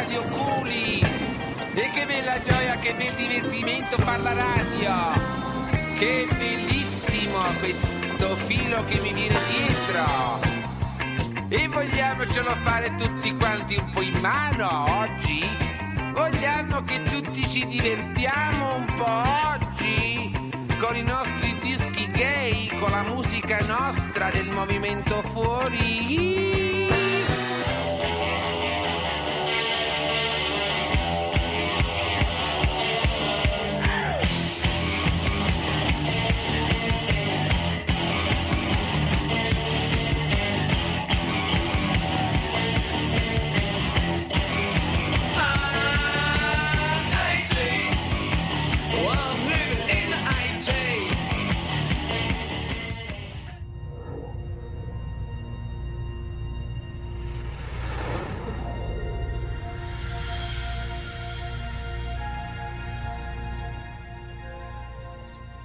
Radio Culi. E che bella gioia, che bel divertimento far la radio. Che bellissimo questo filo che mi viene dietro. E vogliamocelo fare tutti quanti un po' in mano oggi? Vogliamo che tutti ci divertiamo un po' oggi? Con i nostri dischi gay, con la musica nostra del movimento fuori.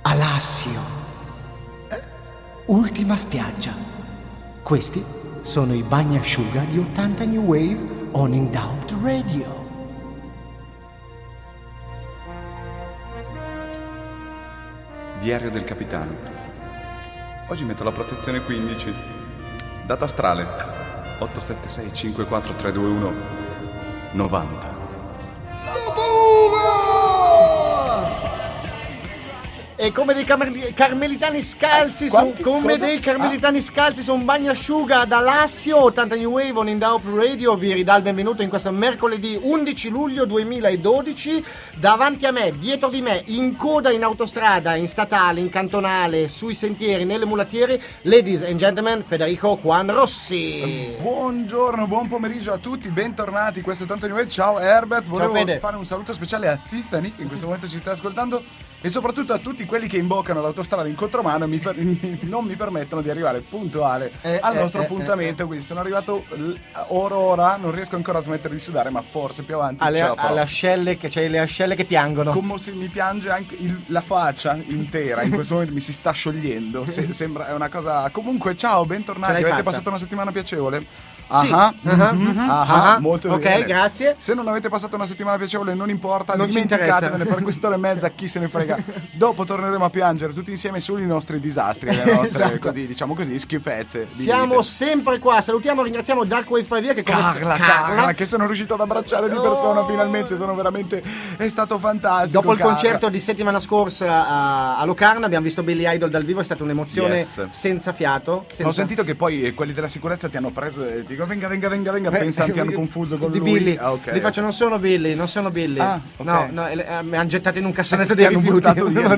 Alassio, ultima spiaggia. Questi sono i bagnasciuga di 80 New Wave on In Doubt Radio. Diario del capitano. Oggi metto la protezione 15. Data astrale 876 54321 90. E come dei carmelitani scalzi su un bagnasciuga ad Alassio, 80 New Wave on In Doubt Radio vi ridà il benvenuto in questo mercoledì 11 luglio 2012. Davanti a me, dietro di me, in coda in autostrada, in statale, in cantonale, sui sentieri, nelle mulattiere, ladies and gentlemen, Federico Juan Rossi. Buongiorno, buon pomeriggio a tutti, bentornati, questo è 80 New Wave. Ciao Herbert, volevo fare un saluto speciale a Tiffany che in questo momento ci sta ascoltando e soprattutto a tutti quelli che imboccano l'autostrada in contromano non mi permettono di arrivare puntuale al nostro appuntamento. Quindi sono arrivato ora, non riesco ancora a smettere di sudare, ma forse più avanti alle ascelle, che c'è le ascelle che piangono, come se mi piange anche la faccia intera in questo momento, mi si sta sciogliendo, sembra è una cosa. Comunque ciao, bentornati, avete passato una settimana piacevole? Molto bene. Ok, grazie. Se non avete passato una settimana piacevole, non importa, non dimenticatevene per quest'ora e mezza, chi se ne frega. Dopo torneremo a piangere tutti insieme sui nostri disastri, le nostre così, diciamo così, schifezze. Siamo sempre qua. Salutiamo, ringraziamo Dark Wave Pavia che Carla, che sono riuscito ad abbracciare di persona finalmente, sono veramente, è stato fantastico. Dopo il concerto di settimana scorsa a Locarno abbiamo visto Billy Idol dal vivo, è stata un'emozione senza fiato. Ho sentito che poi quelli della sicurezza ti hanno preso, dico venga, pensando ti hanno confuso con lui. Billy. Li faccio, non sono Billy. Okay. No, mi hanno gettato in un cassonetto dei rifiuti,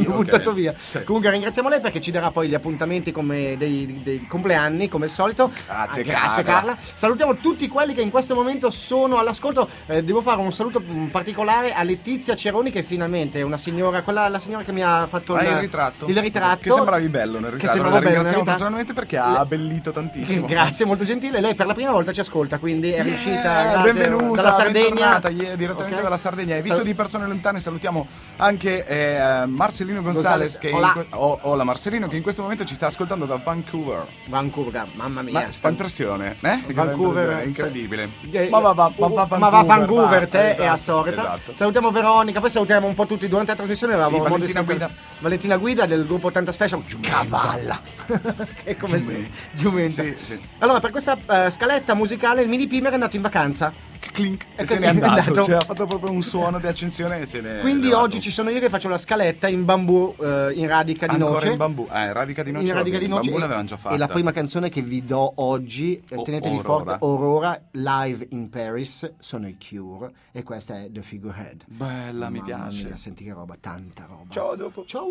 buttato via. Sì. Comunque ringraziamo lei perché ci darà poi gli appuntamenti come dei compleanni, come al solito. Grazie Carla. Salutiamo tutti quelli che in questo momento sono all'ascolto. Devo fare un saluto particolare a Letizia Ceroni, che finalmente è una signora, la signora che mi ha fatto il ritratto. Che sembravi bello nel ritratto. La ringraziamo personalmente perché ha abbellito tantissimo. Grazie, molto gentile. Lei per la prima volta ci ascolta, quindi è riuscita. Benvenuta dalla Sardegna, direttamente dalla Sardegna. Hai visto di persone lontane. Salutiamo anche Marcelino Gonzalez, che Marcelino che in questo momento ci sta ascoltando da Vancouver, mamma mia, fa impressione, Vancouver, incredibile. Ma va Vancouver, te è assorta. Esatto. Salutiamo Veronica, poi salutiamo un po' tutti durante la trasmissione. Valentina Guida del gruppo 80 Special, cavalla. Giumenta. Allora, per questa scaletta musicale, il mini pimer è andato in vacanza. Clink, e se n'è andato. Cioè, ha fatto proprio un suono di accensione e se ne. Quindi oggi ci sono io che faccio la scaletta in bambù, in radica di noce. Ancora in bambù, in radica di noce. In bambù l'avevamo già fatta. E la prima canzone che vi do oggi, tenetevi forte, Aurora, live in Paris, sono i Cure e questa è The Figurehead. Bella, mi piace. Mia, senti che roba, tanta roba. Ciao, dopo. Ciao.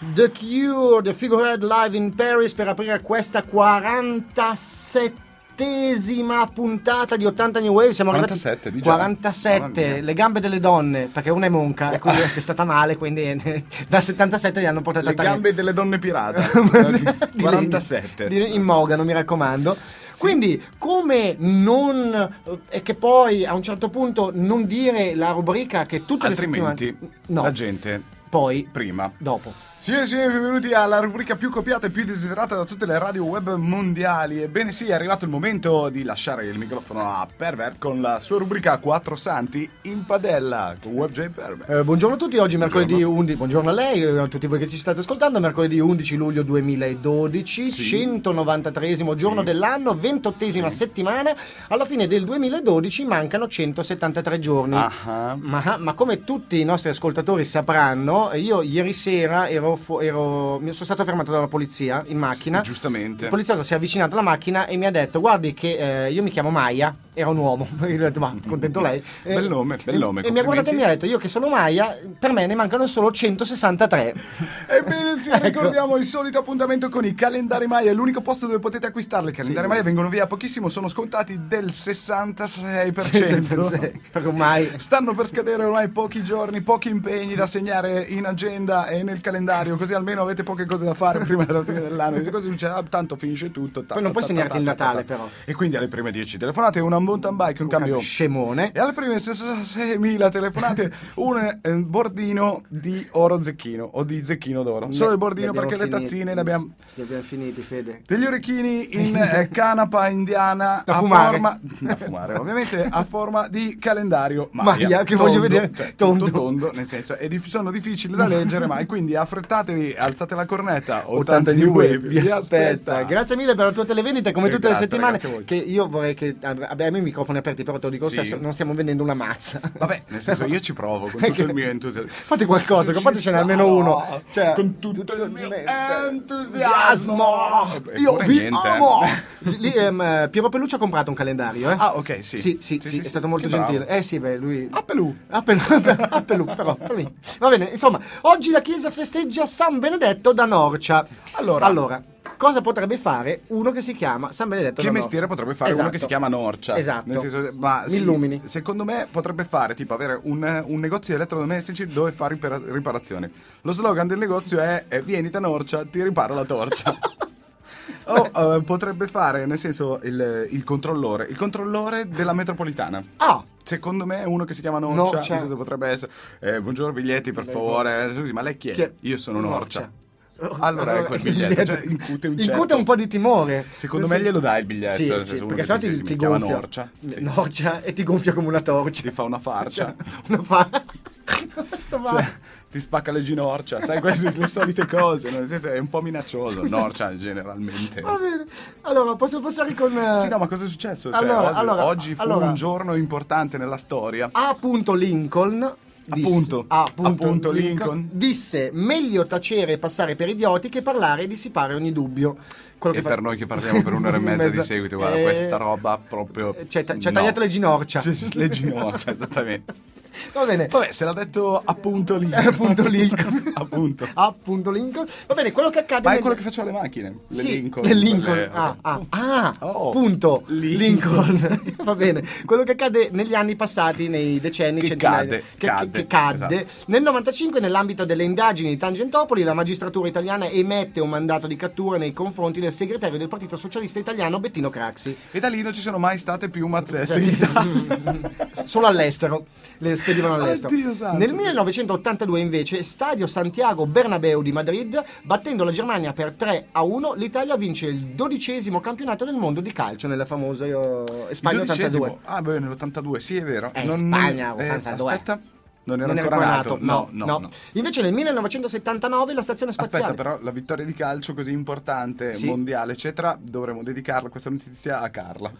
The Cure, The Figurehead Live in Paris, per aprire questa 47esima puntata di 80 New Wave. Siamo 47, arrivati 47, le gambe delle donne, perché una è monca e quindi è stata male, quindi da 77 li hanno portati a tagliare. Le gambe delle donne pirata. 47 in mogano, mi raccomando. Quindi come non, e che poi a un certo punto non dire la rubrica che tutte altrimenti le settimane, no, la gente poi prima dopo. Signori e signori, benvenuti alla rubrica più copiata e più desiderata da tutte le radio web mondiali. Ebbene sì, è arrivato il momento di lasciare il microfono a Pervert con la sua rubrica Quattro Santi in padella con WebJ Pervert. Buongiorno a tutti, oggi mercoledì 11, buongiorno a lei e a tutti voi che ci state ascoltando, mercoledì 11 luglio 2012, sì. 193esimo giorno, sì, dell'anno, 28esima, sì, settimana. Alla fine del 2012 mancano 173 giorni. Uh-huh. Ma come tutti i nostri ascoltatori sapranno, io ieri sera mi sono stato fermato dalla polizia in macchina. Sì, giustamente. Il poliziotto si è avvicinato alla macchina e mi ha detto: guardi che io mi chiamo Maya. Era un uomo. Io ho detto: ma contento lei. Bel nome, bel nome. E mi ha guardato e mi ha detto: io che sono Maya, per me ne mancano solo 163. Ebbene sì, ecco, ricordiamo il solito appuntamento con i calendari Maya. È l'unico posto dove potete acquistarli. I calendari, sì, Maya vengono via pochissimo, sono scontati del 66%. Ormai stanno per scadere, ormai pochi giorni, pochi impegni da segnare in agenda e nel calendario, così almeno avete poche cose da fare prima della fine dell'anno. Se così succede, tanto finisce tutto. Poi non puoi segnarti il Natale, però. E quindi alle prime 10 telefonate una mountain bike, un cambio scemone, e alle prime 6.000 telefonate un bordino di oro zecchino o di zecchino d'oro. Solo il bordino, perché le tazzine le abbiamo finiti, Fede. Degli orecchini in canapa indiana da fumare ovviamente, a forma di calendario Maya, che voglio vedere tondo, nel senso sono difficili da leggere, ma quindi affrettatevi, alzate la cornetta, 80 New Wave vi aspetta. Grazie mille per la tua televendita, come tutte le settimane, che io vorrei che abbiamo i microfoni aperti, però te lo dico, sì, stesso, non stiamo vendendo una mazza. Vabbè, nel senso, io ci provo con tutto il mio entusiasmo. Fate qualcosa, fatecene almeno uno, cioè, con tutto il mio entusiasmo. Io vi amo. Lì, Piero Pelù ci ha comprato un calendario, eh? Ah, ok, sì. Sì, è stato molto gentile. Bravo. Eh sì, beh, lui A Pelù, però. Va bene, insomma, oggi la chiesa festeggia San Benedetto da Norcia. Allora, cosa potrebbe fare uno che si chiama San Benedetto da Norcia? Che mestiere potrebbe fare, esatto, uno che si chiama Norcia? Esatto. Nel senso, ma mi illumini. Secondo me potrebbe fare tipo avere un negozio di elettrodomestici dove fare riparazioni. Lo slogan del negozio è vieni da Norcia, ti riparo la torcia. Potrebbe fare, nel senso, il controllore della metropolitana. Ah! Secondo me è uno che si chiama Norcia. Nel senso, potrebbe essere buongiorno, biglietti per favore. Scusi, ma lei chi è? Io sono Norcia. Allora ecco il biglietto. Cioè, incute un po' di timore. Secondo me glielo dai il biglietto. Sì, perché se no ti chiama Norcia e ti gonfia come una torcia. Ti fa una farcia. Cioè, ti spacca le ginorcia, sai, queste le solite cose, no? Nel senso, è un po' minaccioso. Scusa. Norcia generalmente. Va bene. Allora, possiamo passare con sì, no, ma cosa è successo? Cioè, oggi fu un giorno importante nella storia. Lincoln disse: meglio tacere e passare per idioti che parlare e dissipare ogni dubbio. Quello e che per noi che parliamo per un'ora e mezza di seguito, guarda, questa roba proprio ci ha tagliato le ginorcia. Le ginorcia, esattamente. Va bene. Vabbè, se l'ha detto appunto Lincoln. Va bene, quello che accade. Ma è quello che faceva le macchine. Lincoln. Va bene. Quello che accade negli anni passati, nei decenni, che cadde. Esatto. Nel 95, nell'ambito delle indagini di Tangentopoli, la magistratura italiana emette un mandato di cattura nei confronti del segretario del Partito Socialista Italiano Bettino Craxi. E da lì non ci sono mai state più mazzette, cioè, in Italia. Solo all'estero. Le spedivano all'estero. Nel 1982 invece, stadio Santiago Bernabeu di Madrid, battendo la Germania per 3-1, l'Italia vince il 12° campionato del mondo di calcio, nella famosa Spagna 82. Ah beh, nell'82, sì, è vero. Spagna 82. Aspetta. Non era ancora nato. Invece nel 1979 la stazione spaziale. Aspetta, però, la vittoria di calcio così importante, sì, mondiale, eccetera, dovremmo dedicarla, questa notizia, a Carla.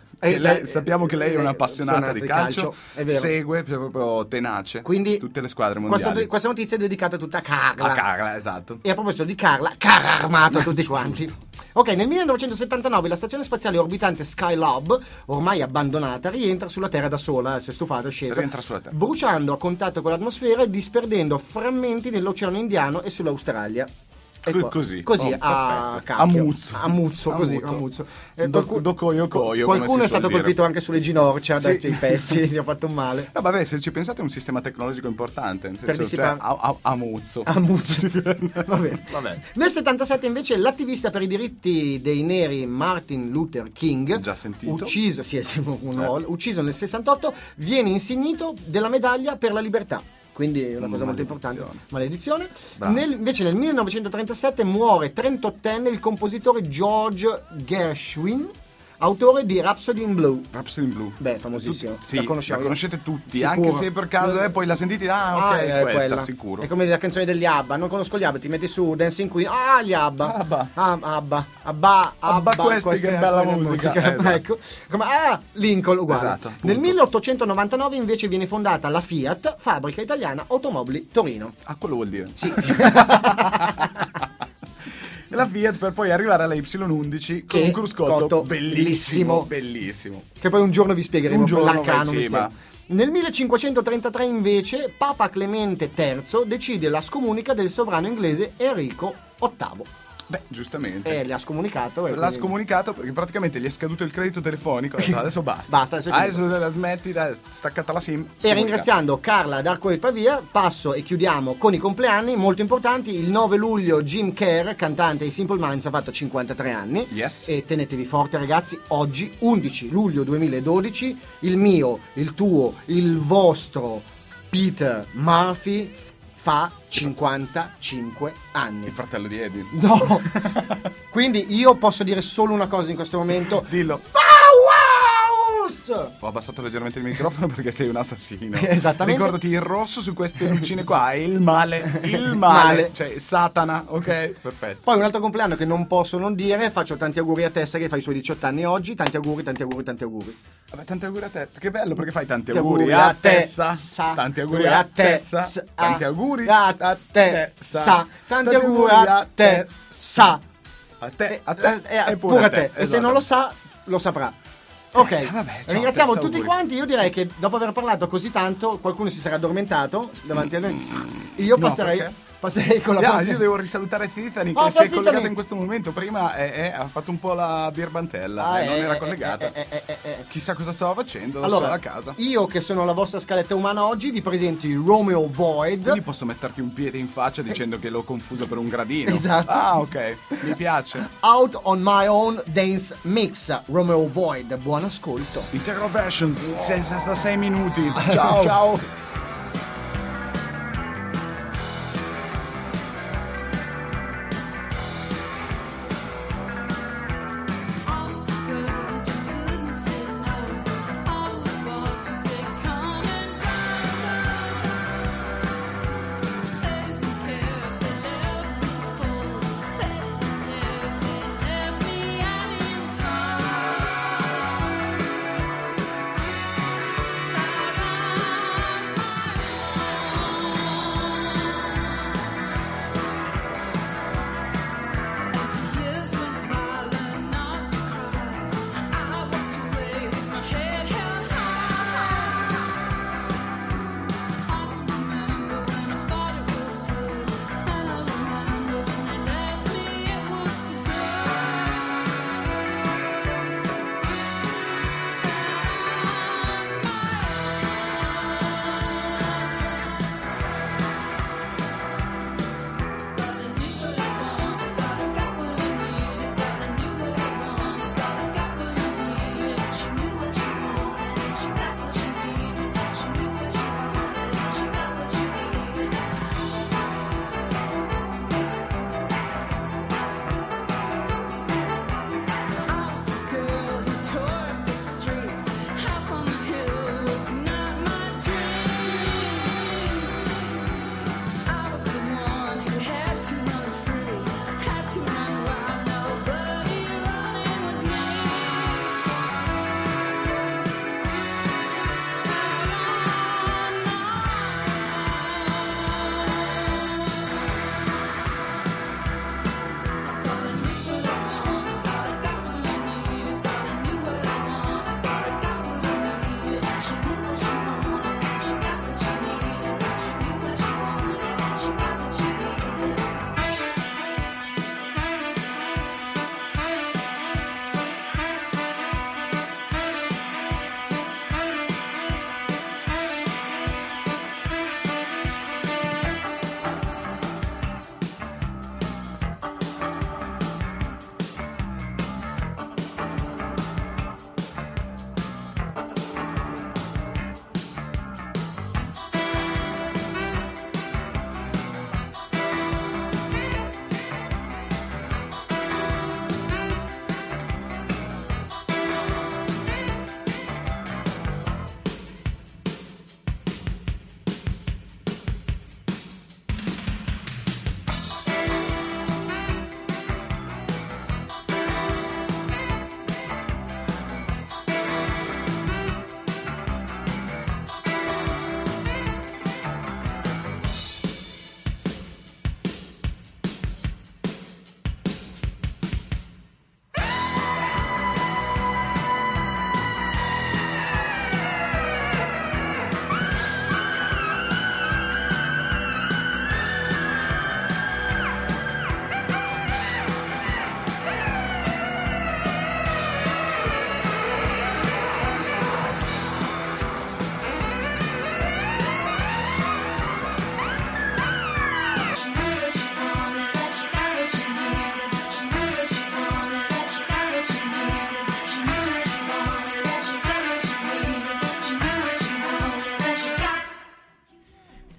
Sappiamo che lei è un'appassionata di calcio. È vero. Segue proprio tenace, quindi, tutte le squadre mondiali. Questa notizia è dedicata tutta a Carla. A Carla, esatto. E a proposito di Carla, carro armato a tutti quanti. Ok, nel 1979 la stazione spaziale orbitante Skylab, ormai abbandonata, rientra sulla Terra da sola, si è stufata, è scesa. Rientra sulla Terra. Bruciando a contatto con la atmosfera e disperdendo frammenti nell'Oceano Indiano e sull'Australia. Così a muzzo. Qualcuno è stato colpito anche sulle ginocchia, sì, dai pezzi, gli ha fatto male. No, vabbè, se ci pensate è un sistema tecnologico importante, nel senso, cioè, a muzzo. Vabbè. Nel 77 invece l'attivista per i diritti dei neri Martin Luther King, già sentito, ucciso nel 68, viene insignito della medaglia per la libertà. Quindi è una cosa molto importante. Maledizione. Invece nel 1937 muore 38enne il compositore George Gershwin, autore di Rhapsody in Blue. Beh, famosissimo. Tutti, sì, la conoscete tutti, sicuro. Anche se per caso poi la sentite, è questa, sicuro. È come la canzone degli ABBA, non conosco gli ABBA, ti metti su Dancing Queen, gli ABBA. ABBA, questa è bella musica. Esatto. Ecco. Come Lincoln, uguale. Esatto, nel 1899 invece viene fondata la Fiat, fabbrica italiana automobili Torino. Ah, quello vuol dire. Sì. La Fiat, per poi arrivare alla Y11 con un cruscotto bellissimo, che poi un giorno vi spiegheremo, l'arcano. Nel 1533 invece Papa Clemente III decide la scomunica del sovrano inglese Enrico VIII. Beh, giustamente. E l'ha scomunicato perché praticamente gli è scaduto il credito telefonico. Adesso basta. Adesso la smetti, staccata la SIM. E ringraziando Carla d'Arco e Pavia, passo e chiudiamo con i compleanni molto importanti. Il 9 luglio Jim Kerr, cantante dei Simple Minds, ha fatto 53 anni. Yes. E tenetevi forte, ragazzi. Oggi, 11 luglio 2012, il mio, il tuo, il vostro Peter Murphy fa 55 anni. Il fratello di Eddie. No. Quindi io posso dire solo una cosa in questo momento. Dillo. Ho abbassato leggermente il microfono perché sei un assassino. Esattamente. Ricordati, il rosso su queste lucine qua è il male. Cioè Satana, ok? Perfetto. Poi un altro compleanno che non posso non dire, faccio tanti auguri a Tessa che fa i suoi 18 anni oggi, tanti auguri. Vabbè, tanti auguri a te, che bello, perché fai tanti auguri a Tessa, e se non lo sa, lo saprà. Ok, vabbè, ciao, ringraziamo tutti quanti. Io direi che dopo aver parlato così tanto, qualcuno si sarà addormentato davanti a noi. Io passerei con la pausa. Io devo risalutare Tiffany, che si è collegata in questo momento. Prima ha fatto un po' la birbantella, non era collegata. Chissà cosa stava facendo, allora, sola a casa. Io che sono la vostra scaletta umana oggi vi presento il Romeo Void. Quindi posso metterti un piede in faccia dicendo che l'ho confuso per un gradino. Esatto. Ah, ok, mi piace. Out on My Own Dance Mix, Romeo Void. Buon ascolto. Intero version, 66 minuti. Ciao.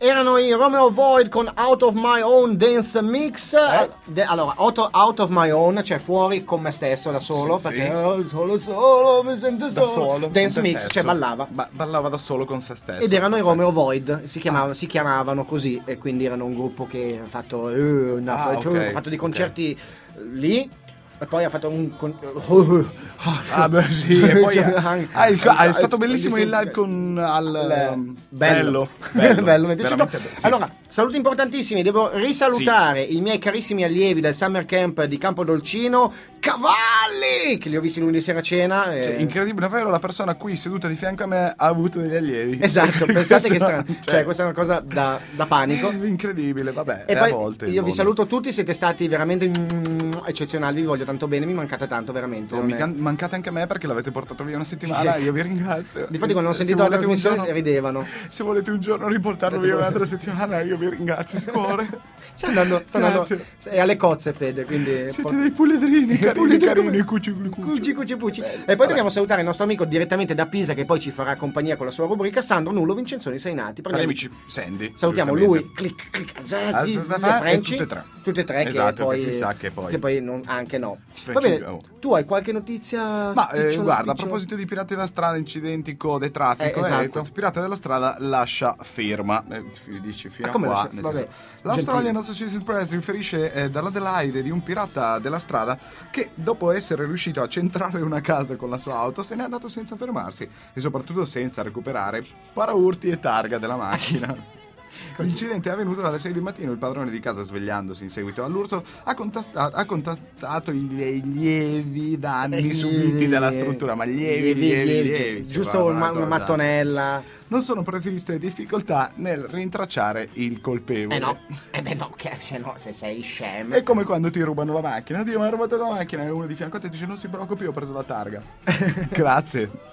Erano i Romeo Void con Out of My Own Dance Mix. Allora, out of My Own, cioè fuori con me stesso, da solo, sì, perché sì. Solo, mi sento solo. Da solo Dance Mix, stesso. Cioè ballava. Ballava da solo con se stesso. Ed erano i Romeo Void, si chiamavano così, e quindi erano un gruppo che ha fatto, okay, fatto dei concerti lì. E poi ha fatto un... è stato bellissimo il live con... Bello, mi è piaciuto. Sì. Allora, saluti importantissimi. Devo risalutare i miei carissimi allievi del Summer Camp di Campodolcino, Cavalli, che li ho visti lunedì sera a cena. E... cioè, incredibile, davvero, la persona qui seduta di fianco a me ha avuto degli allievi. Esatto, pensate che strano. Cioè, questa è una cosa da panico. Incredibile, vabbè, e poi a volte io vi saluto tutti, siete stati veramente eccezionali, vi voglio tanto bene, mi mancate tanto veramente. Oh, mancate anche a me perché l'avete portato via una settimana, io vi ringrazio. Difatti quando ho sentito la trasmissione ridevano. Se volete un giorno riportarlo via un'altra settimana, io vi ringrazio di cuore. Sta andando è alle cozze, Fede, quindi siete dei puledrini carini, cuci. E poi dobbiamo salutare il nostro amico direttamente da Pisa, che poi ci farà compagnia con la sua rubrica, Sandro Nullo Vincenzo, sei nati per gli amici Sandy. Salutiamo lui, click Azzi, tutte e tre, esatto, che si sa che poi non, anche no. Va bene, tu hai qualche notizia? Ma guarda, a proposito di pirati della strada, incidenti, code, traffico, esatto. Pirati della strada lascia ferma, dici fino a qua, nel senso, l'Australian Associated Press riferisce dall'Adelaide di un pirata della strada che dopo essere riuscito a centrare una casa con la sua auto se n'è andato senza fermarsi e soprattutto senza recuperare paraurti e targa della macchina. L'incidente è avvenuto alle 6 di mattino. Il padrone di casa, svegliandosi in seguito all'urto, ha contattato i lievi danni subiti dalla struttura. Ma lievi. Giusto, una mattonella. Non sono previste difficoltà nel rintracciare il colpevole. No, se sei scemo. È come quando ti rubano la macchina. Dio, mi ha rubato la macchina. E uno di fianco a te dice: non si preoccupi, ho preso la targa. Grazie.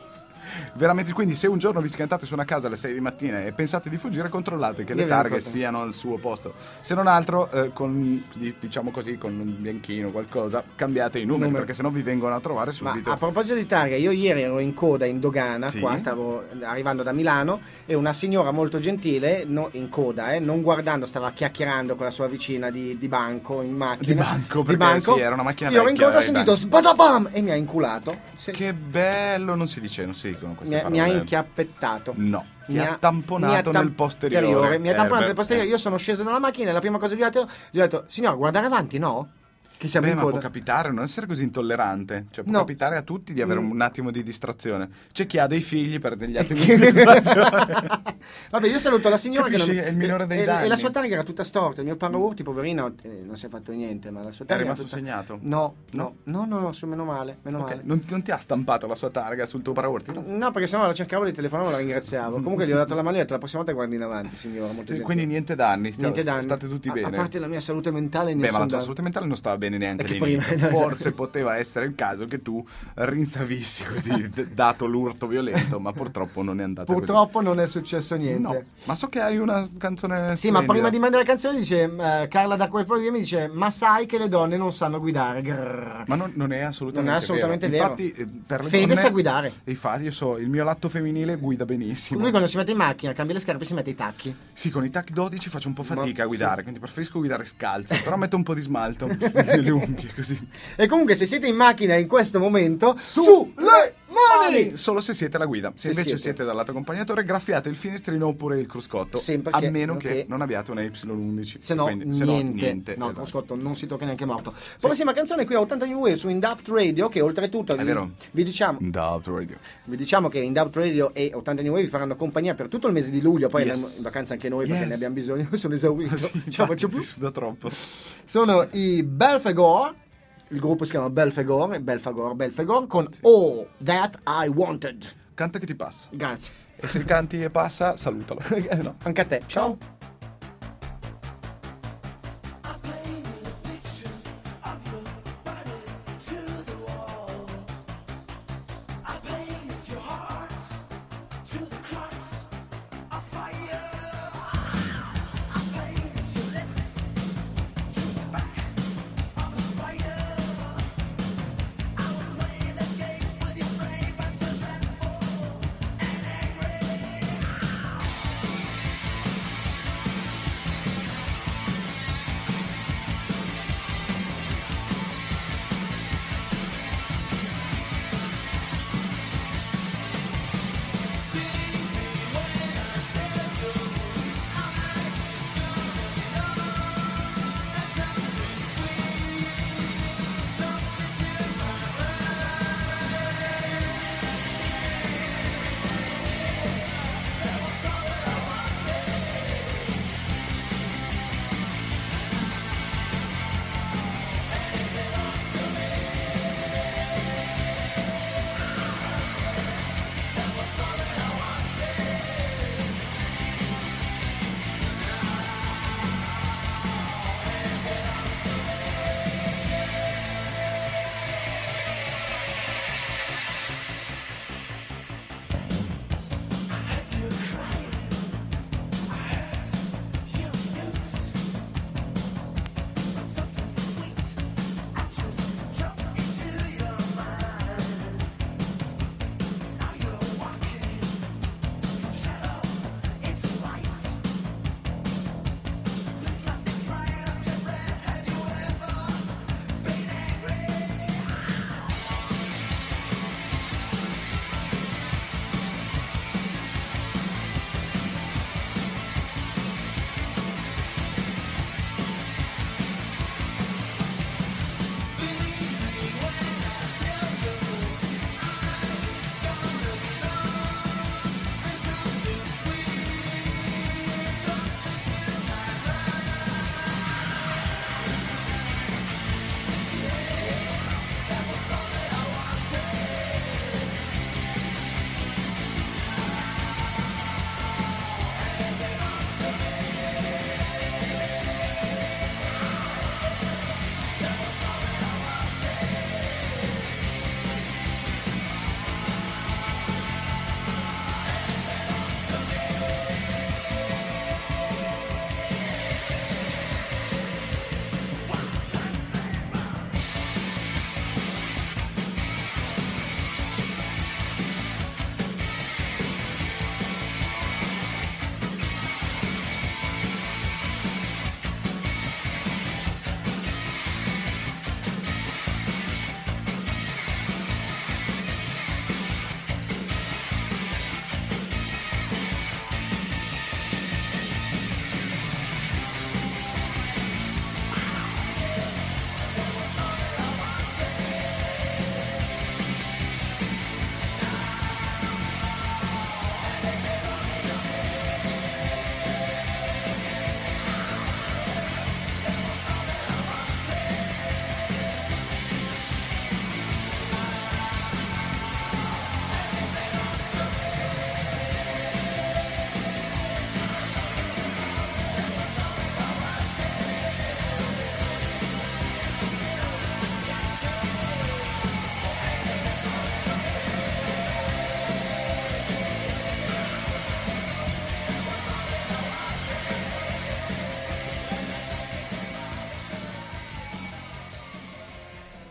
Veramente, quindi se un giorno vi schiantate su una casa alle 6 di mattina e pensate di fuggire, controllate che le targhe siano al suo posto. Se non altro, con un bianchino o qualcosa, cambiate i numeri, perché sennò vi vengono a trovare subito. Ma a proposito di targhe, io ieri ero in coda in dogana, qua stavo arrivando da Milano, e una signora molto gentile, in coda, non guardando, stava chiacchierando con la sua vicina di banco in macchina. Sì, era una macchina vecchia. Io ero in coda, ho sentito sbadabam e mi ha inculato. Che bello, non si dice. Mi ha inchiappettato. No. Ti ha tamponato nel posteriore. Mi ha tamponato nel posteriore. Io sono sceso dalla macchina e la prima cosa che gli ho detto: signor, guardare avanti, no? Che siamo in coda. Può capitare, non essere così intollerante. Cioè, può capitare a tutti di avere un attimo di distrazione. C'è chi ha dei figli per degli attimi di distrazione. Vabbè, io saluto la signora. Capisci, che non... è il minore dei danni. E la sua targa era tutta storta. Il mio paraurti, poverino, non si è fatto niente. Ma la sua targa è rimasto segnato? No, meno male. Non ti ha stampato la sua targa sul tuo paraurti? No, perché sennò la cercavo di telefonare e la ringraziavo. Comunque gli ho dato la mano e ho detto: la prossima volta guardi in avanti, signora. Quindi niente danni, state tutti bene. A parte la mia salute mentale. Ma la tua salute mentale non stava bene. Neanche lì, forse poteva essere il caso che tu rinsavissi così dato l'urto violento, ma purtroppo non è andato così. Purtroppo non è successo niente. No, ma so che hai una canzone. Sì, splendida. Ma prima di mandare la canzone dice Carla da quel programma mi dice: ma sai che le donne non sanno guidare? Grrr. Ma non è assolutamente vero. Infatti per le Fede donne sa guidare. Infatti io so, il mio lato femminile guida benissimo. Lui quando si mette in macchina cambia le scarpe e si mette i tacchi. Sì, con i tacchi 12 faccio un po' fatica a guidare, quindi preferisco guidare scalzo, però metto un po' di smalto. Le unghie, così. E comunque se siete in macchina in questo momento, su le mani, solo se siete alla guida. Se invece siete dal lato accompagnatore, graffiate il finestrino oppure il cruscotto, a meno che non abbiate una Y11, se no niente. No, esatto. Cruscotto non si tocca neanche morto. Prossima canzone qui a 80 New Wave su Indubt Radio, che oltretutto vi diciamo che Indubt Radio e 80 New Wave vi faranno compagnia per tutto il mese di luglio, poi andiamo in vacanza anche noi perché ne abbiamo bisogno. Sono esaurito, da troppo. Sono i Belfagor, il gruppo si chiama Belfagor con All That I Wanted. Canta che ti passa. Grazie. E se canti e passa, salutalo. No. Anche a te. Ciao.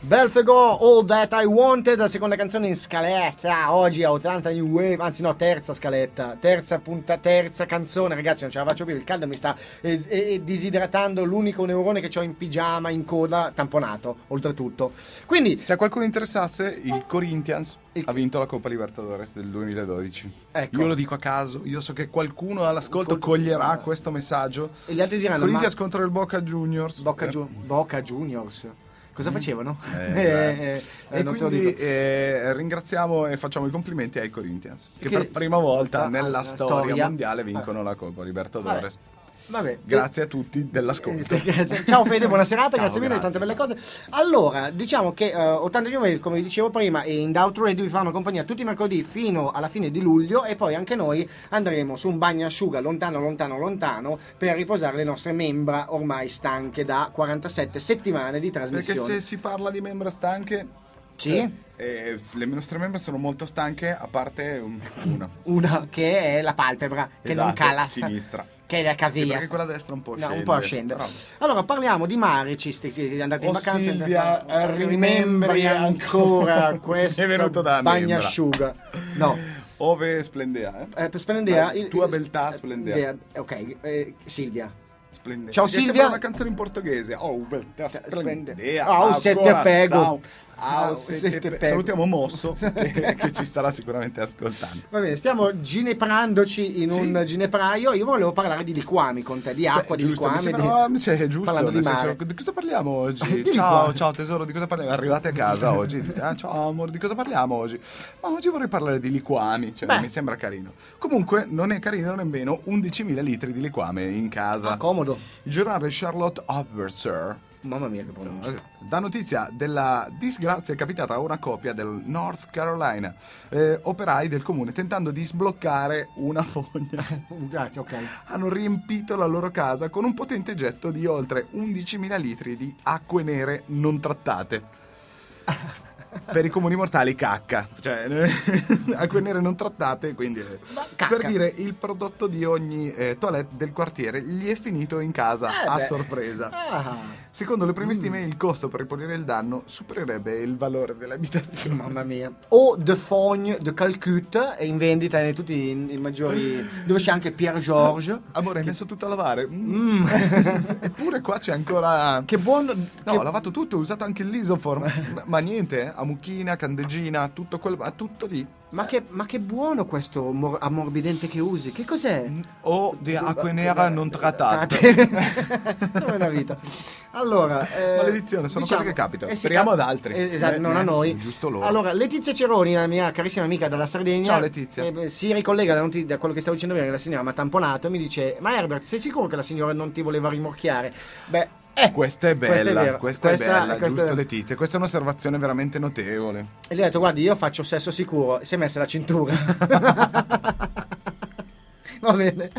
Belfegor, All That I Wanted, la seconda canzone in scaletta oggi a 80 New Wave, anzi no, terza scaletta, terza canzone, ragazzi non ce la faccio più, il caldo mi sta disidratando l'unico neurone che ho in pigiama, in coda, tamponato, oltretutto. Quindi, se a qualcuno interessasse, il Corinthians ha vinto la Coppa Libertadores del 2012. Ecco. Io lo dico a caso, io so che qualcuno all'ascolto coglierà questo messaggio. E gli altri diranno, Corinthians contro il Boca Juniors. Boca Juniors. Cosa facevano? Quindi ringraziamo e facciamo i complimenti ai Corinthians, che per prima volta nella storia mondiale vincono la Coppa Libertadores. Vabbè. Grazie a tutti dell'ascolto. Ciao Fede, buona serata, ciao, grazie mille, tante belle cose. Allora, diciamo che 89, come vi dicevo prima, e in Doubt Radio vi fanno compagnia tutti i mercoledì fino alla fine di luglio, e poi anche noi andremo su un bagnasciuga lontano, lontano, lontano per riposare le nostre membra ormai stanche da 47 settimane di trasmissione. Perché se si parla di membra stanche, sì. Le nostre membra sono molto stanche, a parte una. Una che è la palpebra, che esatto, non cala. Sinistra. Che è la casina. Perché quella destra un po' scende. No, un po' a scendere. Però... Allora parliamo di Marici, andate in vacanza. Silvia, rimembri ancora questo bagnasciuga. No. Ove splendea. Splendea. Tua beltà splendea. Ok, Silvia. Splendea. Ciao Silvia. Sembra una canzone in portoghese. Oh, beltà splendea. Oh, sette pego. Salutiamo Mosso che ci starà sicuramente ascoltando. Va bene, stiamo gineprandoci in un ginepraio. Io volevo parlare di liquami con te, di acqua, di liquami. È giusto, di senso, di cosa parliamo oggi? Ciao tesoro, di cosa parliamo? Arrivate a casa oggi, dite, ciao amore, di cosa parliamo oggi? Ma oggi vorrei parlare di liquami, cioè, mi sembra carino. Comunque non è carino nemmeno 11.000 litri di liquame in casa. Comodo. Il giornale Charlotte Obverser. Mamma mia che pronuncia. Da notizia della disgrazia capitata a una coppia del North Carolina, operai del comune tentando di sbloccare una fogna. Okay. Hanno riempito la loro casa con un potente getto di oltre 11.000 litri di acque nere non trattate. Per i comuni mortali cacca, cioè acque nere non trattate, quindi per dire il prodotto di ogni toilette del quartiere gli è finito in casa a sorpresa. Secondo le prime stime il costo per ripulire il danno supererebbe il valore dell'abitazione. Mamma mia. O de Fogne de Calcutta è in vendita in tutti i maggiori, dove c'è anche Pierre Georges. Amore, hai messo tutto a lavare. Eppure qua c'è ancora. Che buono. No, ho lavato tutto, ho usato anche l'isoform, ma niente, a mucchina, candeggina, tutto quel, tutto lì. Ma che buono questo ammorbidente che usi, che cos'è? Di acque nera non trattate. Come la vita. Allora, maledizione, sono diciamo, cose che capitano. Speriamo ad altri. Esatto, non a noi. Giusto loro. Allora, Letizia Ceroni, la mia carissima amica dalla Sardegna. Ciao Letizia. Si ricollega da quello che stavo dicendo prima, che la signora mi ha tamponato e mi dice: "Ma Herbert, sei sicuro che la signora non ti voleva rimorchiare?" Beh, questa è bella, questa è bella, giusto Letizia? Questa è un'osservazione veramente notevole. E gli ho detto, guardi, io faccio sesso sicuro, si è messa la cintura. Va bene.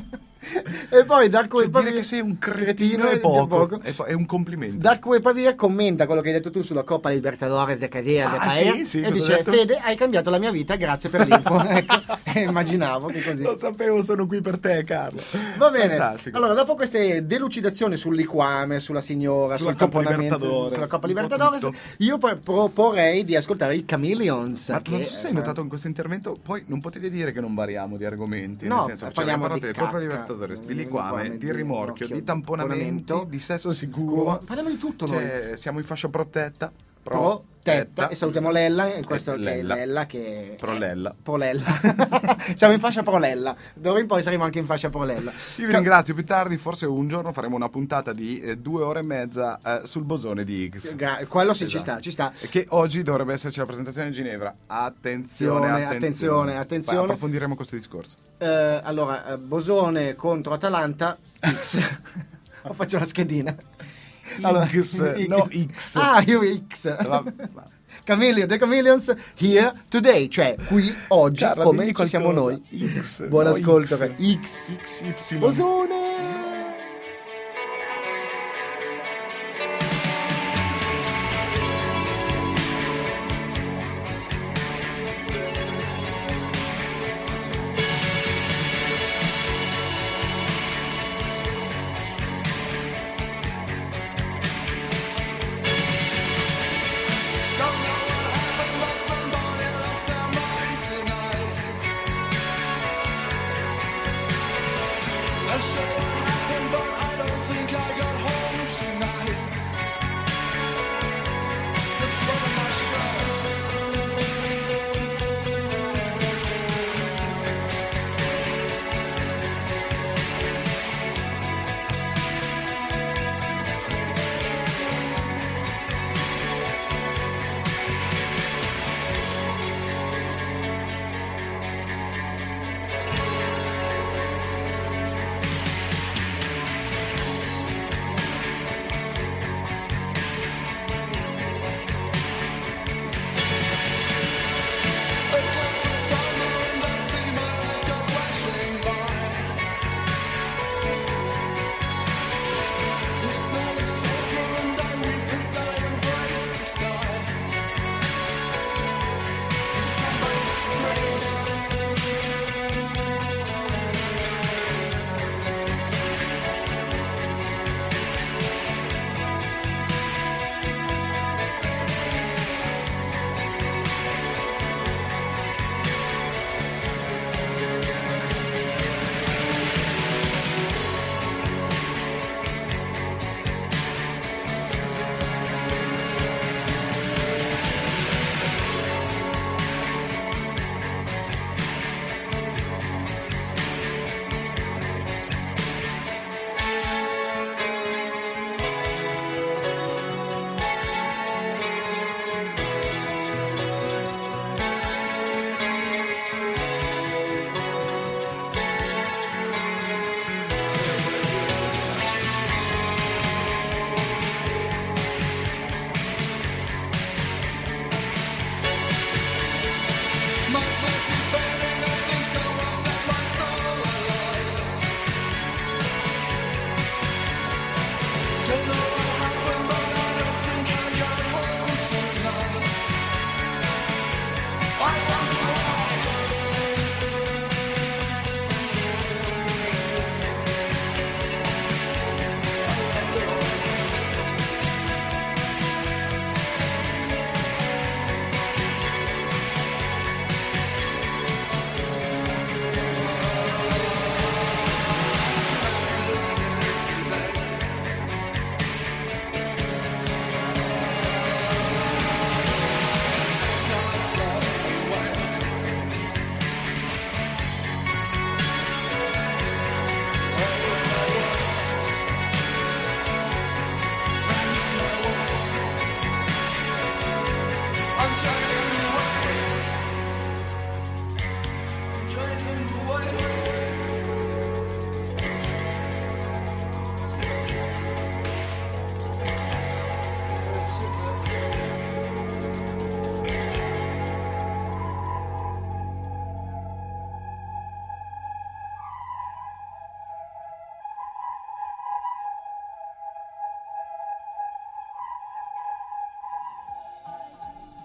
E poi Darko e Pavia, che sei un cretino e poco. È un complimento. Darko e Pavia commenta quello che hai detto tu sulla Coppa Libertadores de Cadea de Paese e dice: "Fede, hai cambiato la mia vita, grazie per l'info." Ecco, immaginavo che così. Lo sapevo, sono qui per te, Carlo. Va bene. Fantastico. Allora, dopo queste delucidazioni sul liquame, sulla signora, sul componimento, sulla Coppa Libertadores, io proporrei di ascoltare i Chameleons. Ma non so se hai notato in questo intervento, poi non potete dire che non variamo di argomenti, nel senso, parliamo di Coppa Libertadores, di liquame, di rimorchio, di tamponamento, di sesso sicuro. Parliamo di tutto, cioè, noi siamo in fascia protetta. Protetta. E salutiamo Lella, in questo Lella che Prolella. Siamo in fascia Prolella. D'ora in poi saremo anche in fascia Prolella. Io vi ringrazio, più tardi, forse un giorno faremo una puntata di 2 ore e mezza sul bosone di Higgs. Quello sì, esatto. ci sta. E che oggi dovrebbe esserci la presentazione a Ginevra. Attenzione. Approfondiremo questo discorso. Allora, bosone contro Atalanta, X. Faccio la schedina. Allora, X. Chameleon, The Chameleons, here today, cioè qui oggi, Carla, come ci siamo noi. X. Buon ascolto. X. Bosone.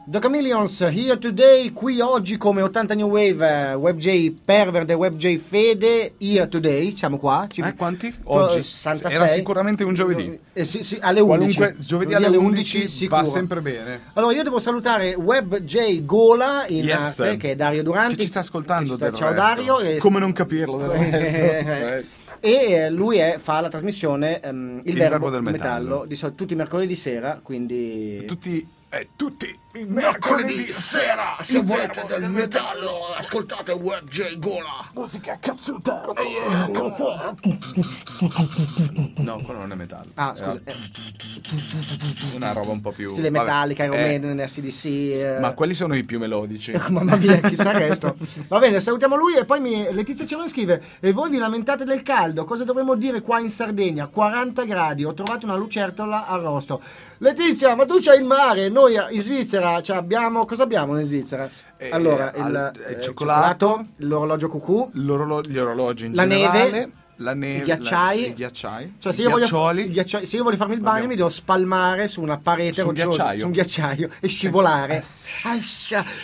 The Chameleons, Here Today, qui oggi come 80 New Wave, WebJ Perverde, WebJ Fede, Here Today, siamo qua. Quanti? Oggi? 66. Era sicuramente un giovedì. Sì, alle 11. Qualunque giovedì alle 11 va sempre bene. Allora io devo salutare WebJ Gola in arte, che è Dario Duranti. Che ci sta ascoltando del resto. Ciao Dario. Come non capirlo del resto. E lui fa la trasmissione Il Verbo del Metallo, di solito tutti i mercoledì sera, quindi... Tutti i mercoledì sera, se volete del metallo, ascoltate WebJ Gola. Musica cazzuta. No, quello non è metallo. Ah, scusa. Una roba un po' più... Sì, le metalliche, Iron Maiden, ACDC... Ma quelli sono i più melodici. Mamma mia, chissà il resto. Va bene, salutiamo lui e poi Letizia Ceroni scrive: e voi vi lamentate del caldo, cosa dovremmo dire qua in Sardegna? 40 gradi, ho trovato una lucertola arrosto. Letizia, ma tu c'hai il mare, noi in Svizzera abbiamo, cosa abbiamo in Svizzera? Allora, il cioccolato, l'orologio cucù, gli orologi in generale, la neve, i ghiacciai, cioè, se io voglio farmi il bagno mi devo spalmare su una parete rocciosa, su un ghiacciaio e scivolare,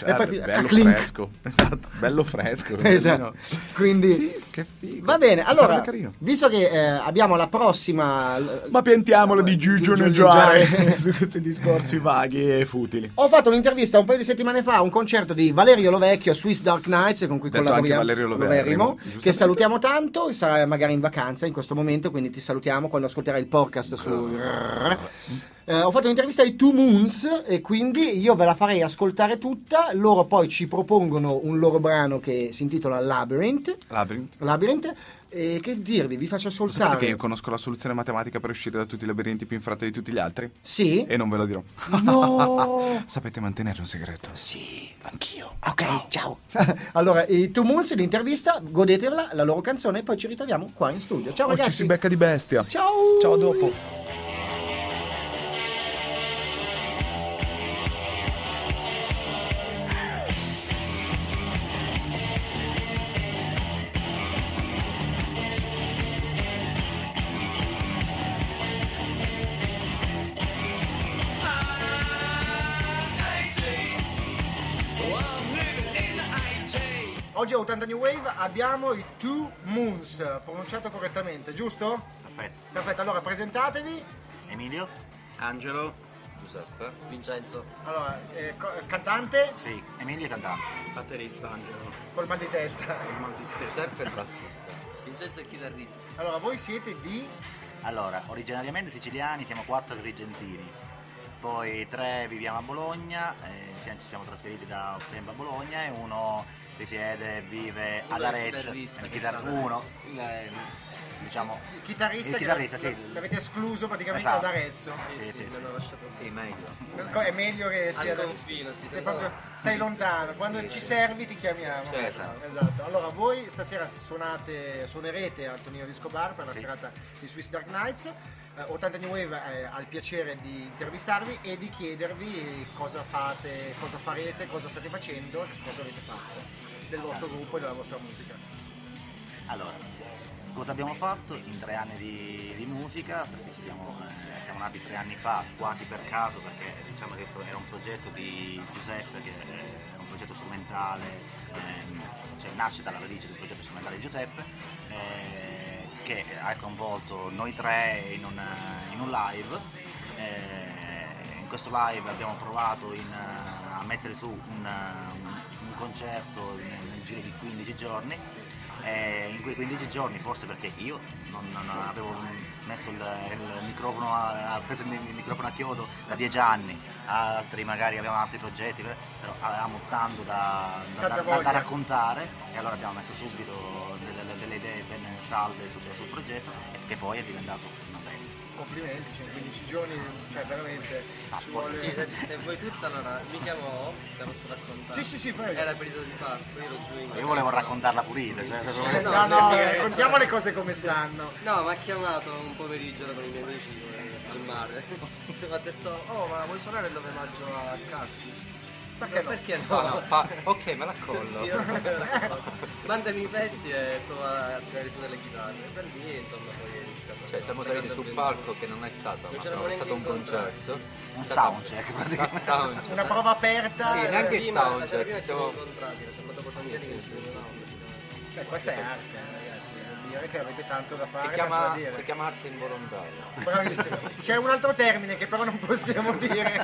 e poi bello fresco, esatto, bello fresco, esatto. Quindi sì, che figo. Va bene, allora visto che abbiamo la prossima, ma piantiamola di Gigio nel giare su questi discorsi vaghi e futili. Ho fatto un'intervista un paio di settimane fa a un concerto di Valerio Lovecchio, Swiss Dark Nights, con cui collaboriamo, che salutiamo tanto, sarà magari magari in vacanza in questo momento, quindi ti salutiamo quando ascolterai il podcast su... ho fatto un'intervista ai Two Moons e quindi io ve la farei ascoltare tutta. Loro poi ci propongono un loro brano che si intitola Labyrinth. E che dirvi, vi faccio ascoltare. Sapete che io conosco la soluzione matematica per uscire da tutti i labirinti più in fretta di tutti gli altri? Sì. E non ve lo dirò. No. Sapete mantenere un segreto? Sì, anch'io. Ok, ciao. Allora, i Two Moons, l'intervista, godetela, la loro canzone, e poi ci ritroviamo qua in studio. Ciao ragazzi. Ci si becca di bestia. Ciao. Ciao, a dopo. Oggi a 80 New Wave abbiamo i Two Moons, pronunciato correttamente, giusto? Perfetto. Perfetto, allora presentatevi. Emilio, Angelo, Giuseppe, Vincenzo. Allora, cantante? Sì, Emilio è cantante. Batterista, Angelo. Col mal di testa. Giuseppe è bassista. Vincenzo è chitarrista. Allora, voi siete di? Allora, originariamente siciliani, siamo 4 agrigentini. Poi 3 viviamo a Bologna, ci siamo trasferiti da ottobre a Bologna e uno... risiede e vive ad Arezzo, il chitarrista, sì. L'avete escluso praticamente, esatto. Ad Arezzo. Sì. Lo lascio così. Sì, meglio. È meglio che sia al confino, sì, sei proprio, stai lontano, quando ci servi ti chiamiamo. Sì, esatto. Allora voi stasera suonerete al Tonino Disco Bar per la serata di Swiss Dark Nights. 80 New Wave ha il piacere di intervistarvi e di chiedervi cosa fate, cosa farete, cosa state facendo e cosa avete fatto del vostro gruppo e della vostra musica. Allora, cosa abbiamo fatto in 3 anni di musica? Perché siamo nati 3 anni fa quasi per caso, perché diciamo che era un progetto di Giuseppe, che è un progetto strumentale, cioè nasce dalla radice del progetto strumentale di Giuseppe, che ha coinvolto noi 3 in un live. In questo live abbiamo provato a mettere su un concerto nel giro di 15 giorni. In quei 15 giorni, forse perché io non avevo messo il microfono, preso il microfono a chiodo da 10 anni, altri magari avevamo altri progetti, però avevamo tanto da raccontare, e allora abbiamo messo subito delle idee ben salde sul progetto, che poi è diventato una band. Complimenti, cioè in 15 giorni, cioè veramente ci vuole... Sì, se vuoi tutta, allora mi chiamò, te la posso raccontare. Sì, poi... Era il periodo di Pasqua, io ero giù in... Io volevo raccontarla pure io, cioè... No, raccontiamo le cose come stanno. No, mi ha chiamato un pomeriggio con i miei amici al mare. Mi ha detto, ma vuoi suonare il 9 maggio a Carpi? Perché no? Ok, me l'accollo. Sì, mandami i pezzi e prova a tirare su delle chitarre. Per me, insomma, poi iniziamo. Cioè, siamo saliti sul palco che non è stato, ma è stato un concerto. Un soundcheck, praticamente. Una prova aperta. Sì, neanche il soundcheck. Prima siamo incontrati, siamo dopo tanti anni che ci vediamo. Questa è arte. Che avete tanto da fare. Si chiama arte involontaria. Bravissimo. C'è un altro termine che però non possiamo dire.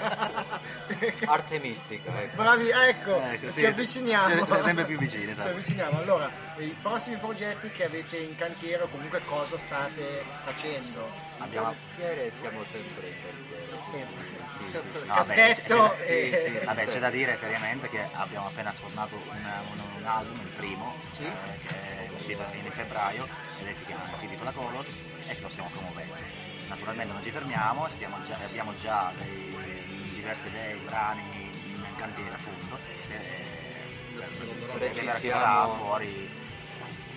Arte mistica. Ecco. Bravi, ecco sì. Ci avviciniamo. Sempre più vicini. Ci avviciniamo. Allora, i prossimi progetti che avete in cantiere o comunque cosa state facendo? Abbiamo siamo sempre in cantiere. Sì. No, caschetto. Vabbè, c'è da dire seriamente che abbiamo appena sfornato un album, il primo, che è uscito a fine febbraio. Lei si chiama Federico Juan Rossi e lo stiamo promuovendo. Naturalmente non ci fermiamo, abbiamo già diverse idee, brani in cantiere appunto, per arrivare fuori,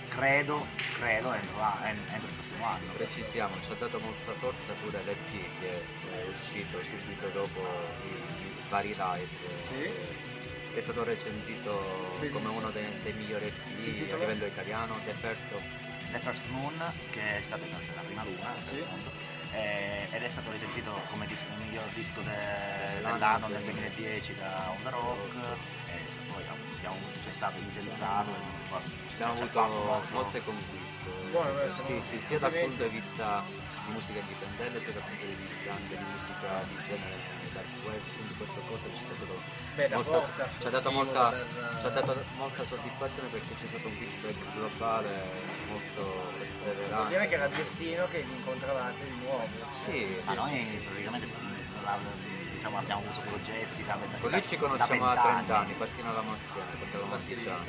credo entro il prossimo anno. Precisiamo, ci ha dato molta forza pure l'EP che è uscito subito dopo i vari live. Sì. È stato recensito come uno dei migliori film a livello italiano, The First Moon, che è stata la prima luna, ed è stato recensito come il miglior disco dell'anno del 2010 da Onda Rock, e poi c'è stato Insensato, abbiamo avuto molte conquiste. buono, sì, sì, sia dal punto di vista di musica indipendente sia dal punto di vista anche di musica di genere dark web, quindi questa cosa ci ha dato, molta soddisfazione perché c'è stato un feedback globale molto perseverante. Direi che era destino che vi incontravate di nuovo. Sì, ma noi praticamente abbiamo avuto progetti da vent'anni. Noi ci conosciamo da 30 anni, partino alla Massione,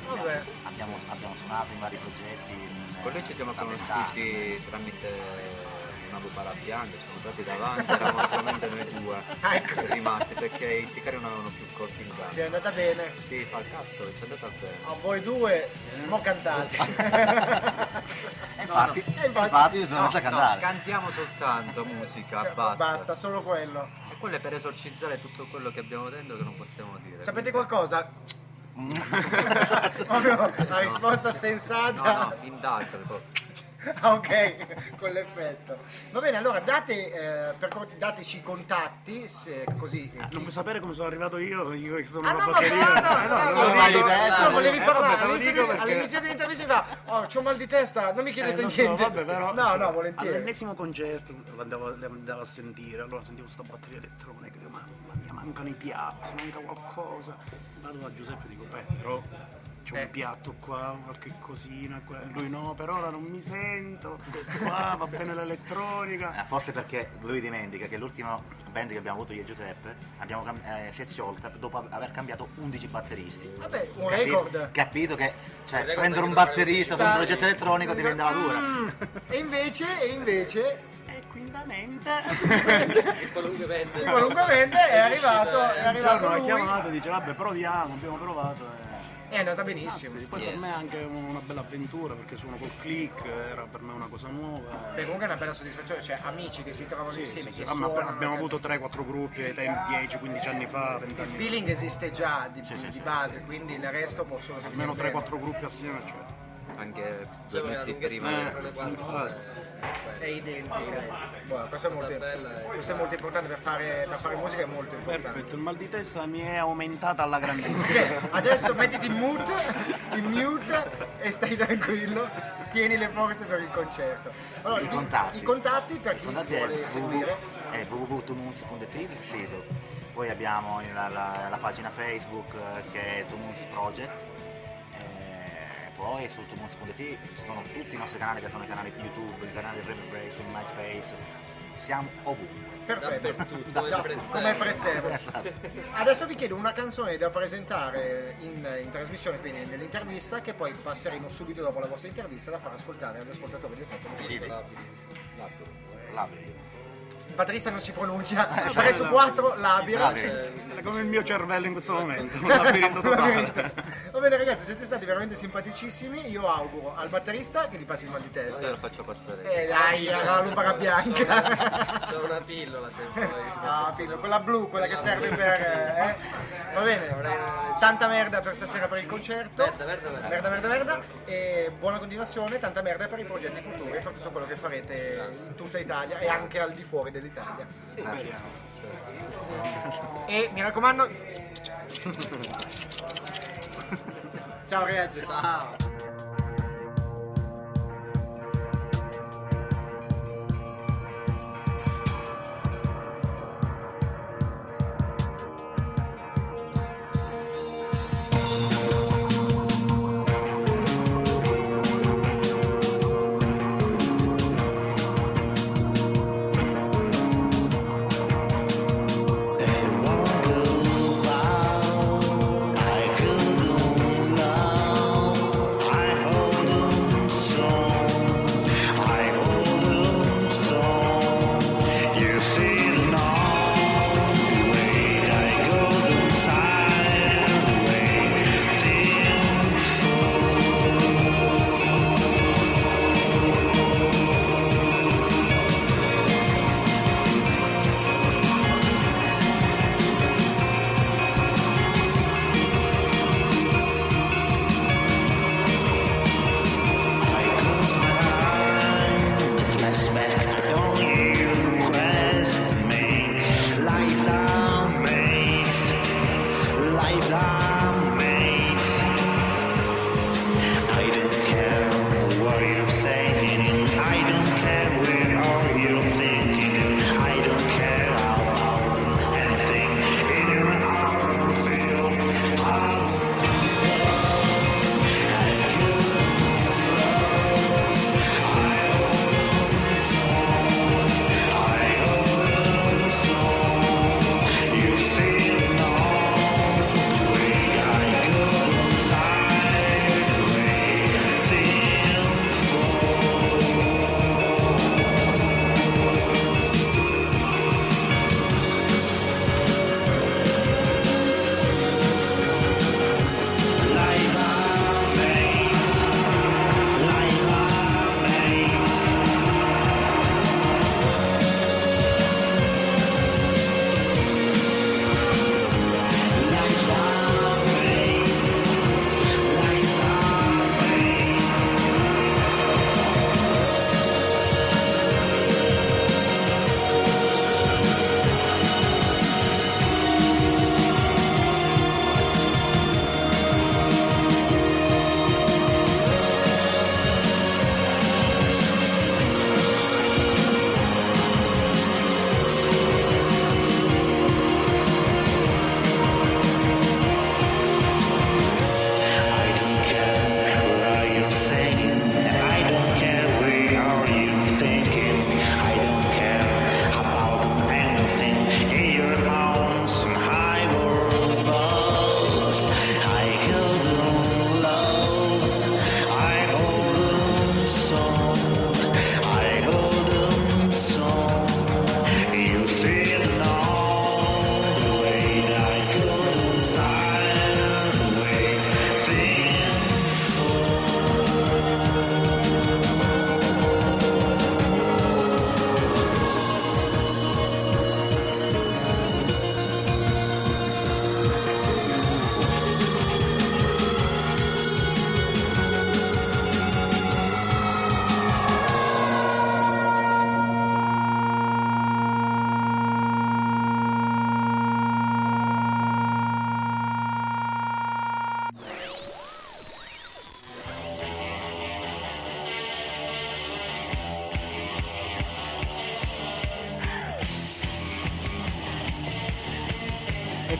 quando abbiamo suonato in vari progetti. Con lui ci siamo conosciuti tramite una lupara bianca, ci siamo stati davanti, eravamo solamente noi due rimasti perché i sicari non avevano più colpi in braccio. Ti è andata bene? Sì, fa cazzo, ci è andata bene. A voi due, non cantate. Infatti sono già cantato. Cantiamo soltanto musica, basta. Basta, solo quello. E quello è per esorcizzare tutto quello che abbiamo dentro che non possiamo dire. Sapete qualcosa? La risposta sensata. No, in tasca proprio. Ok, con l'effetto. Va bene, allora dateci i contatti, se così. Non puoi sapere come sono arrivato io, che sono una batteria. No, volevi parlare. All'inizio dell'intervista si fa, oh, c'ho mal di testa, non mi chiedete niente. So, vabbè, però, no, volentieri. All'ennesimo concerto andavo a sentire, allora sentivo sta batteria elettronica, mamma mia, mancano i piatti, manca qualcosa. Vado da Giuseppe e dico, però. C'è un piatto qua, qualche cosina qua. Lui no, per ora non mi sento. Qua va bene l'elettronica. Forse perché lui dimentica che l'ultima band che abbiamo avuto io e Giuseppe si è sciolta dopo aver cambiato 11 batteristi. Vabbè, un record. Capito che prendere un batterista su un progetto elettronico diventava dura. E invece... Qualunque mente è arrivato lui. Ha chiamato e dice, vabbè, proviamo, abbiamo provato. È andata benissimo. Ah, sì. Poi per me è anche una bella avventura perché suono col click, era per me una cosa nuova. Beh, comunque è una bella soddisfazione, cioè amici che si trovano insieme. Sì. Abbiamo avuto 3-4 gruppi ai tempi 10-15 anni fa, 20 anni fa. Il feeling esiste già di base, quindi il resto possono almeno 3-4 gruppi assieme, anche due mesi per rimanere è identica. Questo è molto importante per fare musica, è molto importante. Perfetto, il mal di testa mi è aumentata alla grandezza. Okay, adesso mettiti in mute e stai tranquillo, tieni le forze per il concerto. Allora, i contatti per chi vuole seguire è www.twomoons.it, poi abbiamo la pagina Facebook che è Two Moons Project. Poi su Two Moons.it sono tutti i nostri canali, che sono i canali YouTube, il canale Reverberation, MySpace, siamo ovunque. Perfetto, come prezzemolo. Adesso vi chiedo una canzone da presentare in trasmissione, quindi nell'intervista, che poi passeremo subito dopo la vostra intervista da far ascoltare agli ascoltatori del Labyrinth. Il batterista non si pronuncia, 3 su 4, Labyrinth. Come il mio cervello in questo momento, un labirinto totale. Va bene ragazzi, siete stati veramente simpaticissimi, io auguro al batterista che gli passi il mal di testa. Io lo faccio passare. Dai, la lupara bianca. Solo una pillola se vuoi. No, pillola, quella blu, quella che serve per... Va bene. Tanta merda per stasera per il concerto. Merda. E buona continuazione, tanta merda per i progetti futuri, per tutto quello che farete in tutta Italia e anche al di fuori dell'Italia. Sì, e mi raccomando. Ciao ragazzi. Ciao.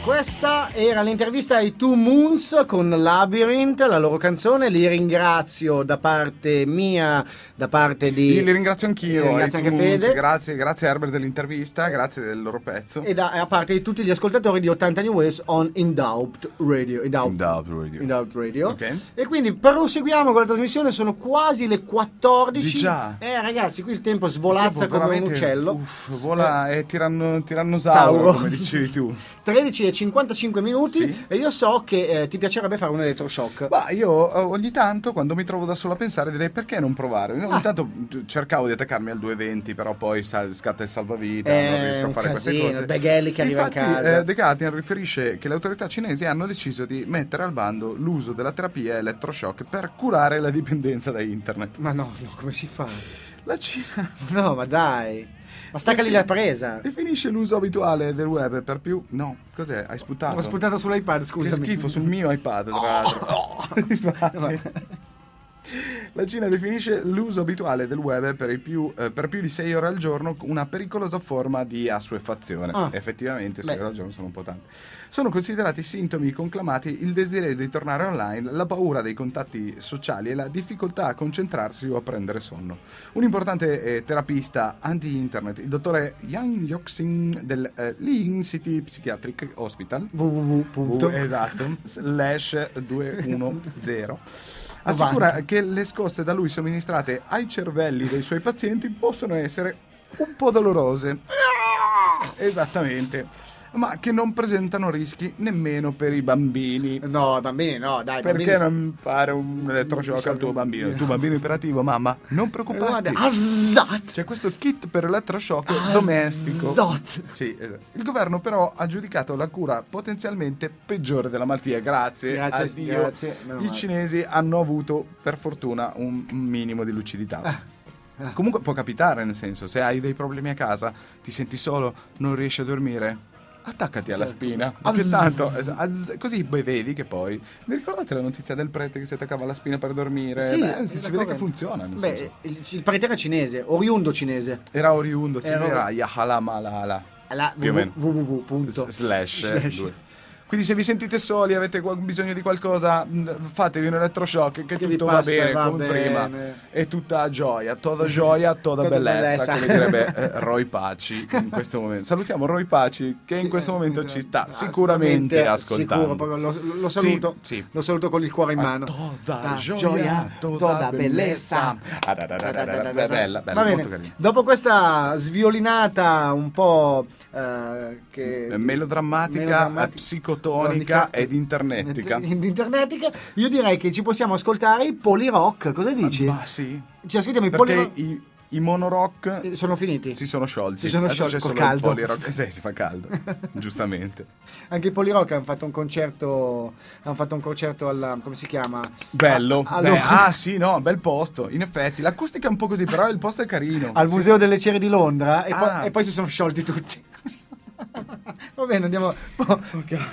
Questa era l'intervista ai Two Moons con Labyrinth, la loro canzone. Li ringrazio da parte mia, da parte di... Li ringrazio anch'io, ringrazio anche Fede. Grazie Herbert dell'intervista, grazie del loro pezzo. E da parte di tutti gli ascoltatori di 80 New Waves on In Doubt Radio. In Doubt Radio. Okay. E quindi proseguiamo con la trasmissione, sono quasi le 14. Già. Ragazzi, qui il tempo svolazza il tempo come un uccello. Uff, vola, è tirannosauro, come dicevi tu. 13:55 sì. E io so che ti piacerebbe fare un elettroshock. Ma io ogni tanto, quando mi trovo da solo a pensare, direi perché non provare? Ogni tanto cercavo di attaccarmi al 220, però poi scatta il salvavita, non riesco a fare queste cose. Beghelli che arriva a casa. The Guardian riferisce che le autorità cinesi hanno deciso di mettere al bando l'uso della terapia elettroshock per curare la dipendenza da internet. Ma no, come si fa? La Cina... No, ma dai... Ma staccali la presa. Definisce l'uso abituale del web per più... No, cos'è? Hai sputato? Ho sputato sull'iPad, scusami. Che schifo, sul mio iPad, tra l'altro. La Cina definisce l'uso abituale del web per più di 6 ore al giorno una pericolosa forma di assuefazione. Effettivamente 6 ore al giorno sono un po' tante. Sono considerati sintomi conclamati il desiderio di tornare online, la paura dei contatti sociali e la difficoltà a concentrarsi o a prendere sonno. Un importante terapista anti-internet, il dottore Yang Yoxin del Lin City Psychiatric Hospital www./210 assicura che le scosse da lui somministrate ai cervelli dei suoi pazienti possono essere un po' dolorose. Esattamente. Ma che non presentano rischi nemmeno per i bambini. No, bambini no, dai. Perché bambini... non fare un elettroshock al tuo bambino? Il tuo bambino iperattivo, mamma, non preoccuparti. C'è questo kit per elettroshock domestico. Sì, esatto. Il governo però ha giudicato la cura potenzialmente peggiore della malattia. Grazie a Dio. I cinesi hanno avuto, per fortuna, un minimo di lucidità. Comunque può capitare, nel senso, se hai dei problemi a casa, ti senti solo, non riesci a dormire, attaccati alla spina, tanto, così poi vedi che poi... Vi ricordate la notizia del prete che si attaccava alla spina per dormire? Sì, si vede che funziona. Il prete era cinese, oriundo cinese. Era oriundo, sì, era Yahalamalala. www./2. Quindi se vi sentite soli, avete bisogno di qualcosa, fatevi un elettroshock che tutto passa, va bene come prima. È tutta gioia, toda bellezza, come direbbe Roy Paci in questo momento. Salutiamo Roy Paci che in questo momento ci sta sicuramente ascoltando. Sicuro, lo saluto. Sì. Lo saluto con il cuore in mano. Toda gioia, toda bellezza. Bella, molto carina. Dopo questa sviolinata un po' melodrammatica, psicotonica ed internetica, io direi che ci possiamo ascoltare i Polirock. Cosa dici? Ma sì, ci ascoltiamo i Monorock sono finiti, si sono sciolti. Adesso c'è solo Polirock. Si fa caldo. Giustamente anche i Polirock hanno fatto un concerto al, come si chiama, bello, bel posto, in effetti l'acustica è un po' così, però il posto è carino, al museo delle cere di Londra, e poi si sono sciolti tutti. Va bene, andiamo.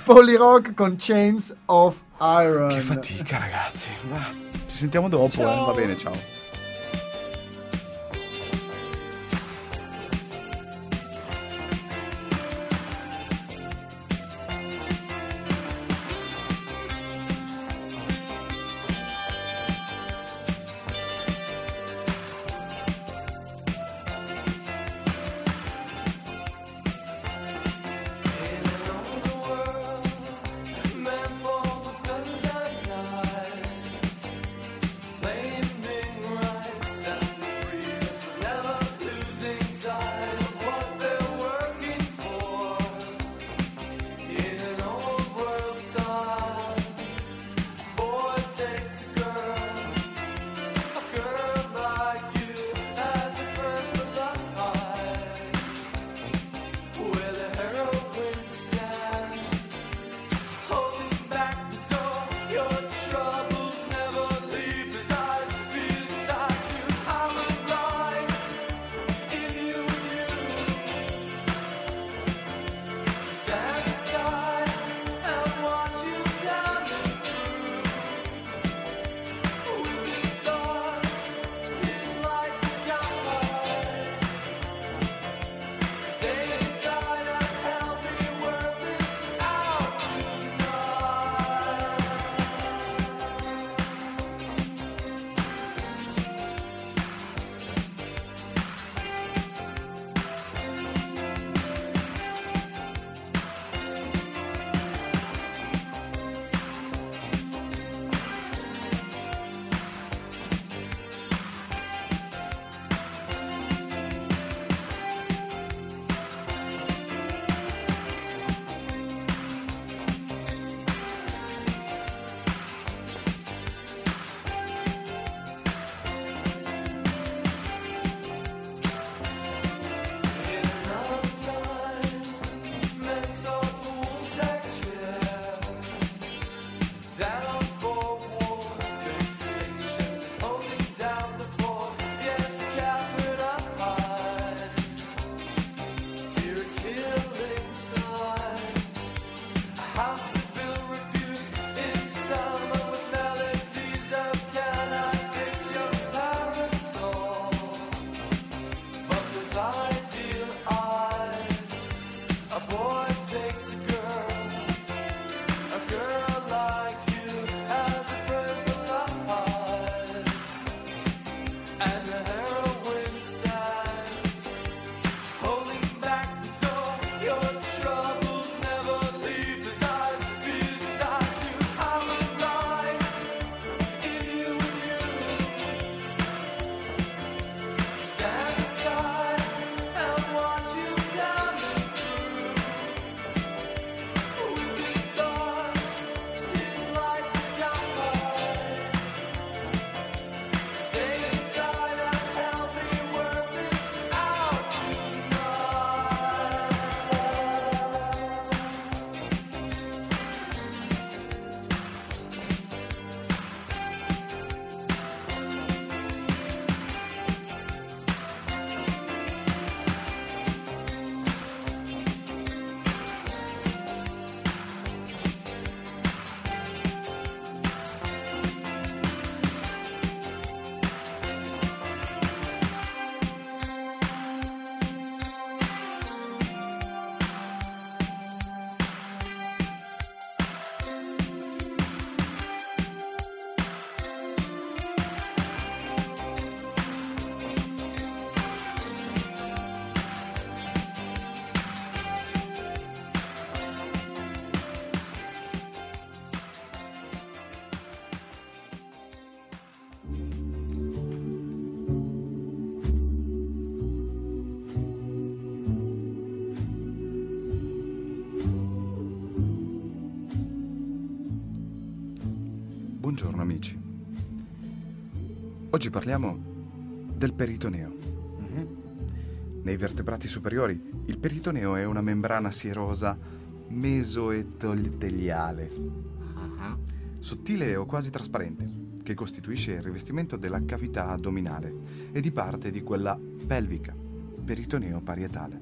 Polirock con Chains of Iron. Che fatica, ragazzi. Ci sentiamo dopo. Va bene, ciao. Buongiorno amici. Oggi parliamo del peritoneo. Nei vertebrati superiori il peritoneo è una membrana sierosa mesoeteliale, sottile o quasi trasparente, che costituisce il rivestimento della cavità addominale e di parte di quella pelvica, peritoneo parietale,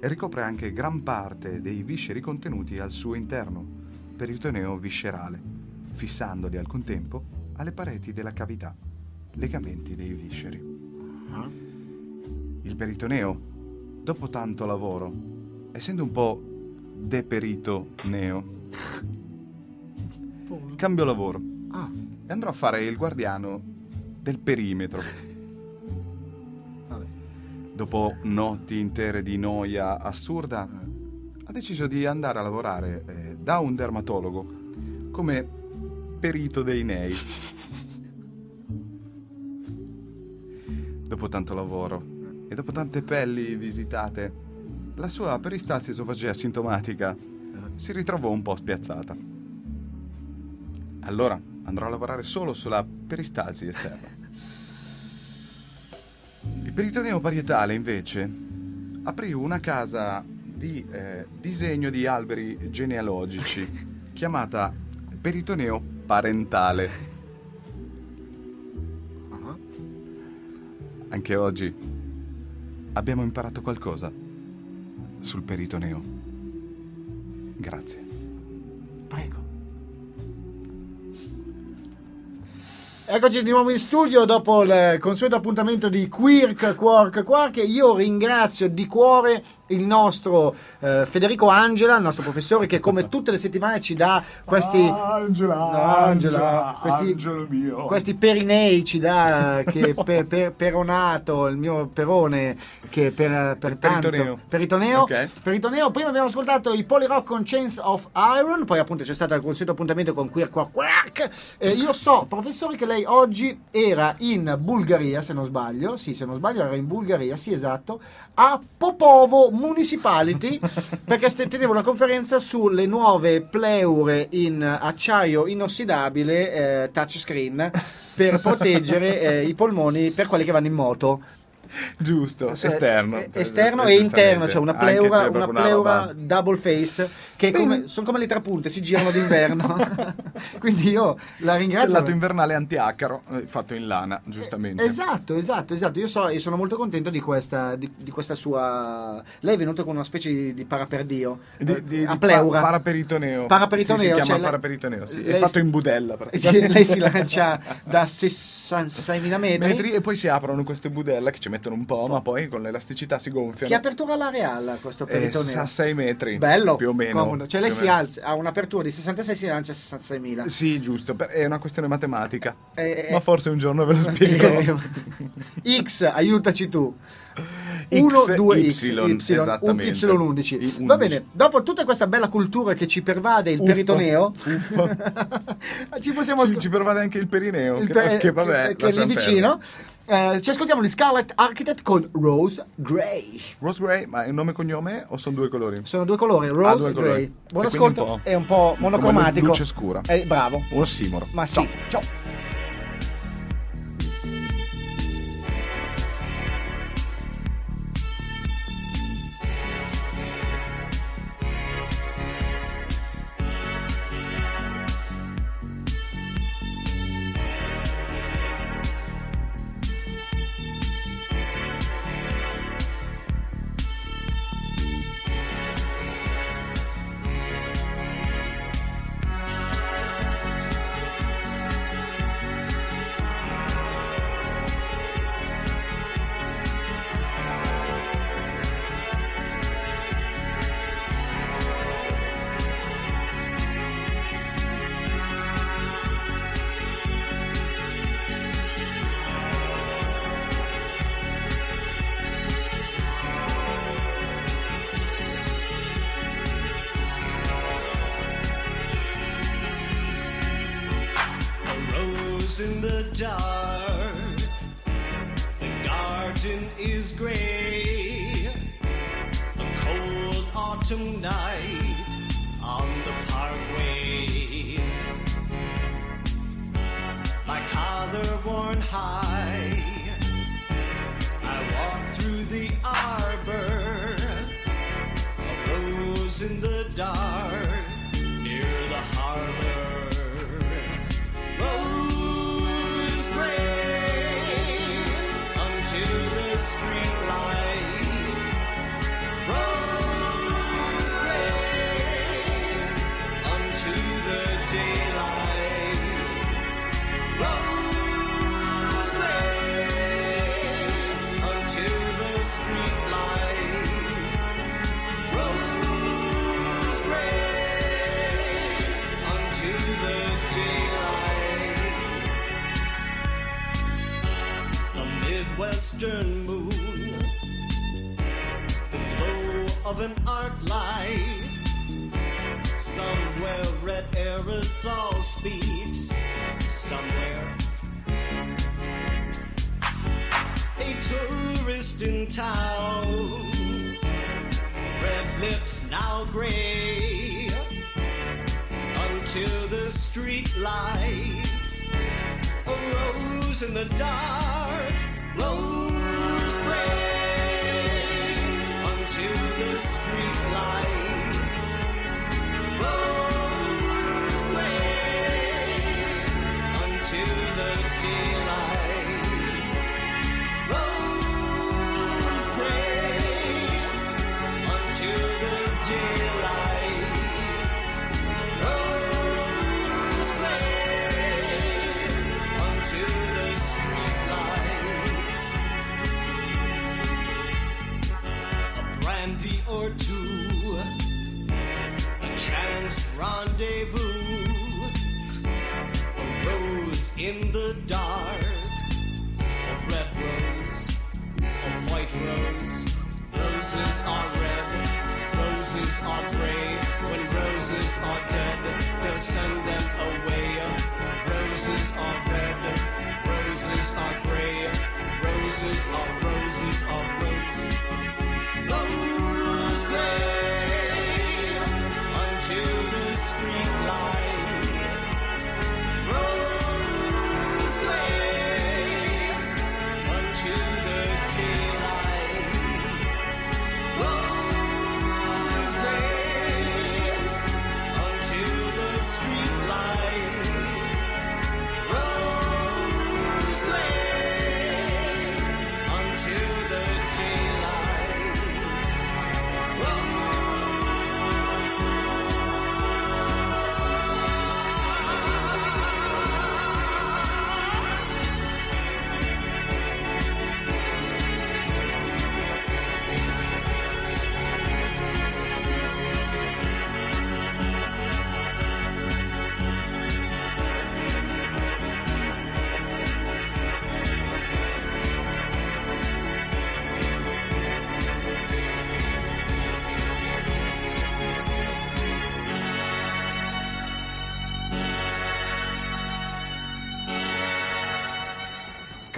e ricopre anche gran parte dei visceri contenuti al suo interno, peritoneo viscerale, fissandoli al contempo alle pareti della cavità, legamenti dei visceri. Il peritoneo, dopo tanto lavoro, essendo un po' deperitoneo, cambio lavoro e andrò a fare il guardiano del perimetro. Dopo notti intere di noia assurda, ho deciso di andare a lavorare da un dermatologo come perito dei nei. Dopo tanto lavoro e dopo tante pelli visitate, la sua peristalsi esofagea asintomatica si ritrovò un po' spiazzata. Allora andrò a lavorare solo sulla peristalsi esterna. Il peritoneo parietale invece aprì una casa di disegno di alberi genealogici chiamata peritoneo parentale. Anche oggi abbiamo imparato qualcosa sul peritoneo. Grazie. Prego. Eccoci di nuovo in studio dopo il consueto appuntamento di Quirk, Quark, Quark. Io ringrazio di cuore il nostro Federico Angela, il nostro professore, che come tutte le settimane ci dà questi questi perinei, ci dà che peronato, il mio perone, che per tanto peritoneo. Okay. Peritoneo. Prima abbiamo ascoltato i Polyrock con Chains of Iron, poi appunto c'è stato il consueto appuntamento con Quirk, Quark, Quark. Io so, professore, che lei oggi era in Bulgaria, se non sbaglio, sì, se non sbaglio era in Bulgaria, sì, esatto, a Popovo Municipality, perché tenevo una conferenza sulle nuove pleure in acciaio inossidabile touchscreen per proteggere i polmoni per quelli che vanno in moto. Giusto, cioè, esterno e interno, cioè una pleura, double face, che sono come le trapunte, si girano d'inverno. Quindi io la ringrazio. C'è il lato invernale antiacaro fatto in lana, giustamente. Esatto. Io sono molto contento di questa sua. Lei è venuto con una specie di parapernio, di pleura. Paraperitoneo. Si chiama paraperitoneo, sì. È fatto in budella. Lei si lancia da 66.000 metri e poi si aprono queste budella che ci mette mettono un po', ma poi con l'elasticità si gonfiano. Che apertura alla Real questo peritoneo? A 6 metri. Bello, più o meno. Comodo. Cioè lei si alza, ha un'apertura di 66, si lancia a 66.000. Sì, giusto, è una questione matematica. Ma forse un giorno ve lo spiego. X, aiutaci tu. 1, 2, Y, esattamente. Y11. Va bene, dopo tutta questa bella cultura che ci pervade il peritoneo, ci pervade anche il perineo, che è lì vicino. Ci ascoltiamo gli Scarlet Architect con Rose Gray. Rose Gray, ma è un nome e cognome o sono due colori? Sono due colori, Rose Gray. Buon ascolto, è un po' monocromatico. Luce scura. Bravo. Un ossimoro. Ma sì, ciao.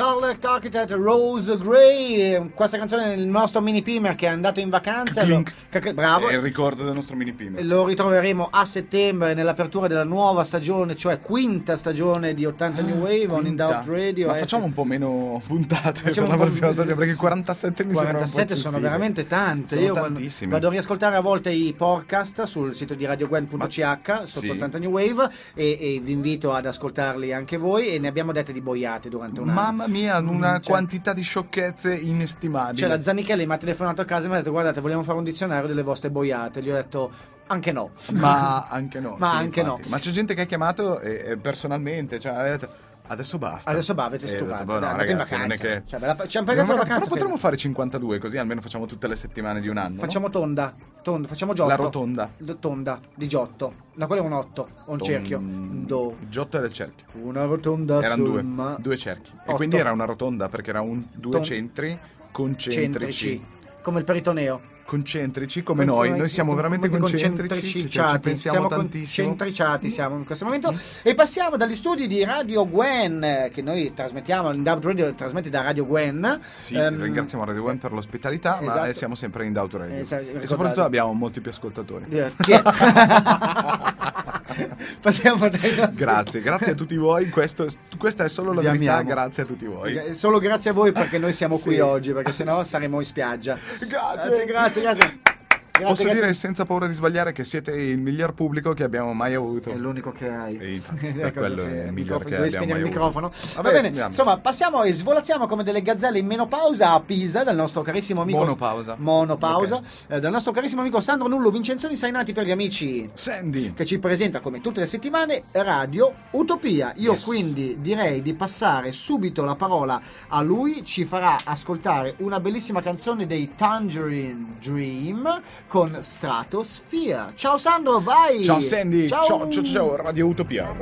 Collect Architect Rose Gray. Questa canzone è il nostro mini Pima che è andato in vacanza. Bravo. È il ricordo del nostro mini Pima. Lo ritroveremo a settembre nell'apertura della nuova stagione, cioè quinta stagione di 80 New Wave on In Doubt Radio. Ma facciamo un po' meno puntate, facciamo per la prossima stagione, perché 47 mi sembrano un po' eccessive. Sono veramente tante. Sono tantissime. Vado a riascoltare a volte i podcast sul sito di RadioGwen.ch sotto 80 New Wave e vi invito ad ascoltarli anche voi, e ne abbiamo dette di boiate durante un anno. Mamma mia, una quantità di sciocchezze inestimabili. Cioè la Zanichelli mi ha telefonato a casa e mi ha detto: guardate, vogliamo fare un dizionario delle vostre boiate. Gli ho detto anche no. Ma anche no. Ma sì, anche infatti. No. Ma c'è gente che ha chiamato personalmente, cioè ha detto: adesso basta. Adesso va, avete stufato. No, dai, ragazzi, non è che cioè, ci hanno pagato la vacanza. Però potremmo fare 52, così almeno facciamo tutte le settimane di un anno. Facciamo tonda, facciamo Giotto. La rotonda. Tonda di Giotto. No, quello è un 8, un cerchio. Do. Giotto era il cerchio. Una rotonda. Erano due cerchi. 8. E quindi era una rotonda perché era due centri concentrici. Come il peritoneo. Concentrici come noi siamo veramente concentrici, cioè ci pensiamo siamo tantissimo, concentriciati siamo in questo momento. E passiamo dagli studi di Radio Gwen, che noi trasmettiamo, In Doubt Radio trasmette da Radio Gwen. Sì, ringraziamo Radio Gwen per l'ospitalità, esatto. Ma siamo sempre in Doubt Radio, e soprattutto abbiamo molti più ascoltatori. Passiamo dai nostri... grazie a tutti voi, questa è solo la verità, grazie a tutti voi, solo grazie a voi perché noi siamo qui oggi, perché sennò saremo in spiaggia. Grazie. Posso dire senza paura di sbagliare che siete il miglior pubblico che abbiamo mai avuto. È l'unico che hai. E infatti, quello è il miglior che abbiamo mai avuto. Va bene, insomma, passiamo e svolazziamo come delle gazzelle in menopausa a Pisa dal nostro carissimo amico. Monopausa. Okay. Dal nostro carissimo amico Sandro Nullo Vincenzo di Sainati per gli amici. Sandy. Che ci presenta come tutte le settimane Radio Utopia. Io quindi direi di passare subito la parola a lui. Ci farà ascoltare una bellissima canzone dei Tangerine Dream con Stratosphere. Ciao Sandro, vai! Ciao Sandy! Ciao. Radio Utopia.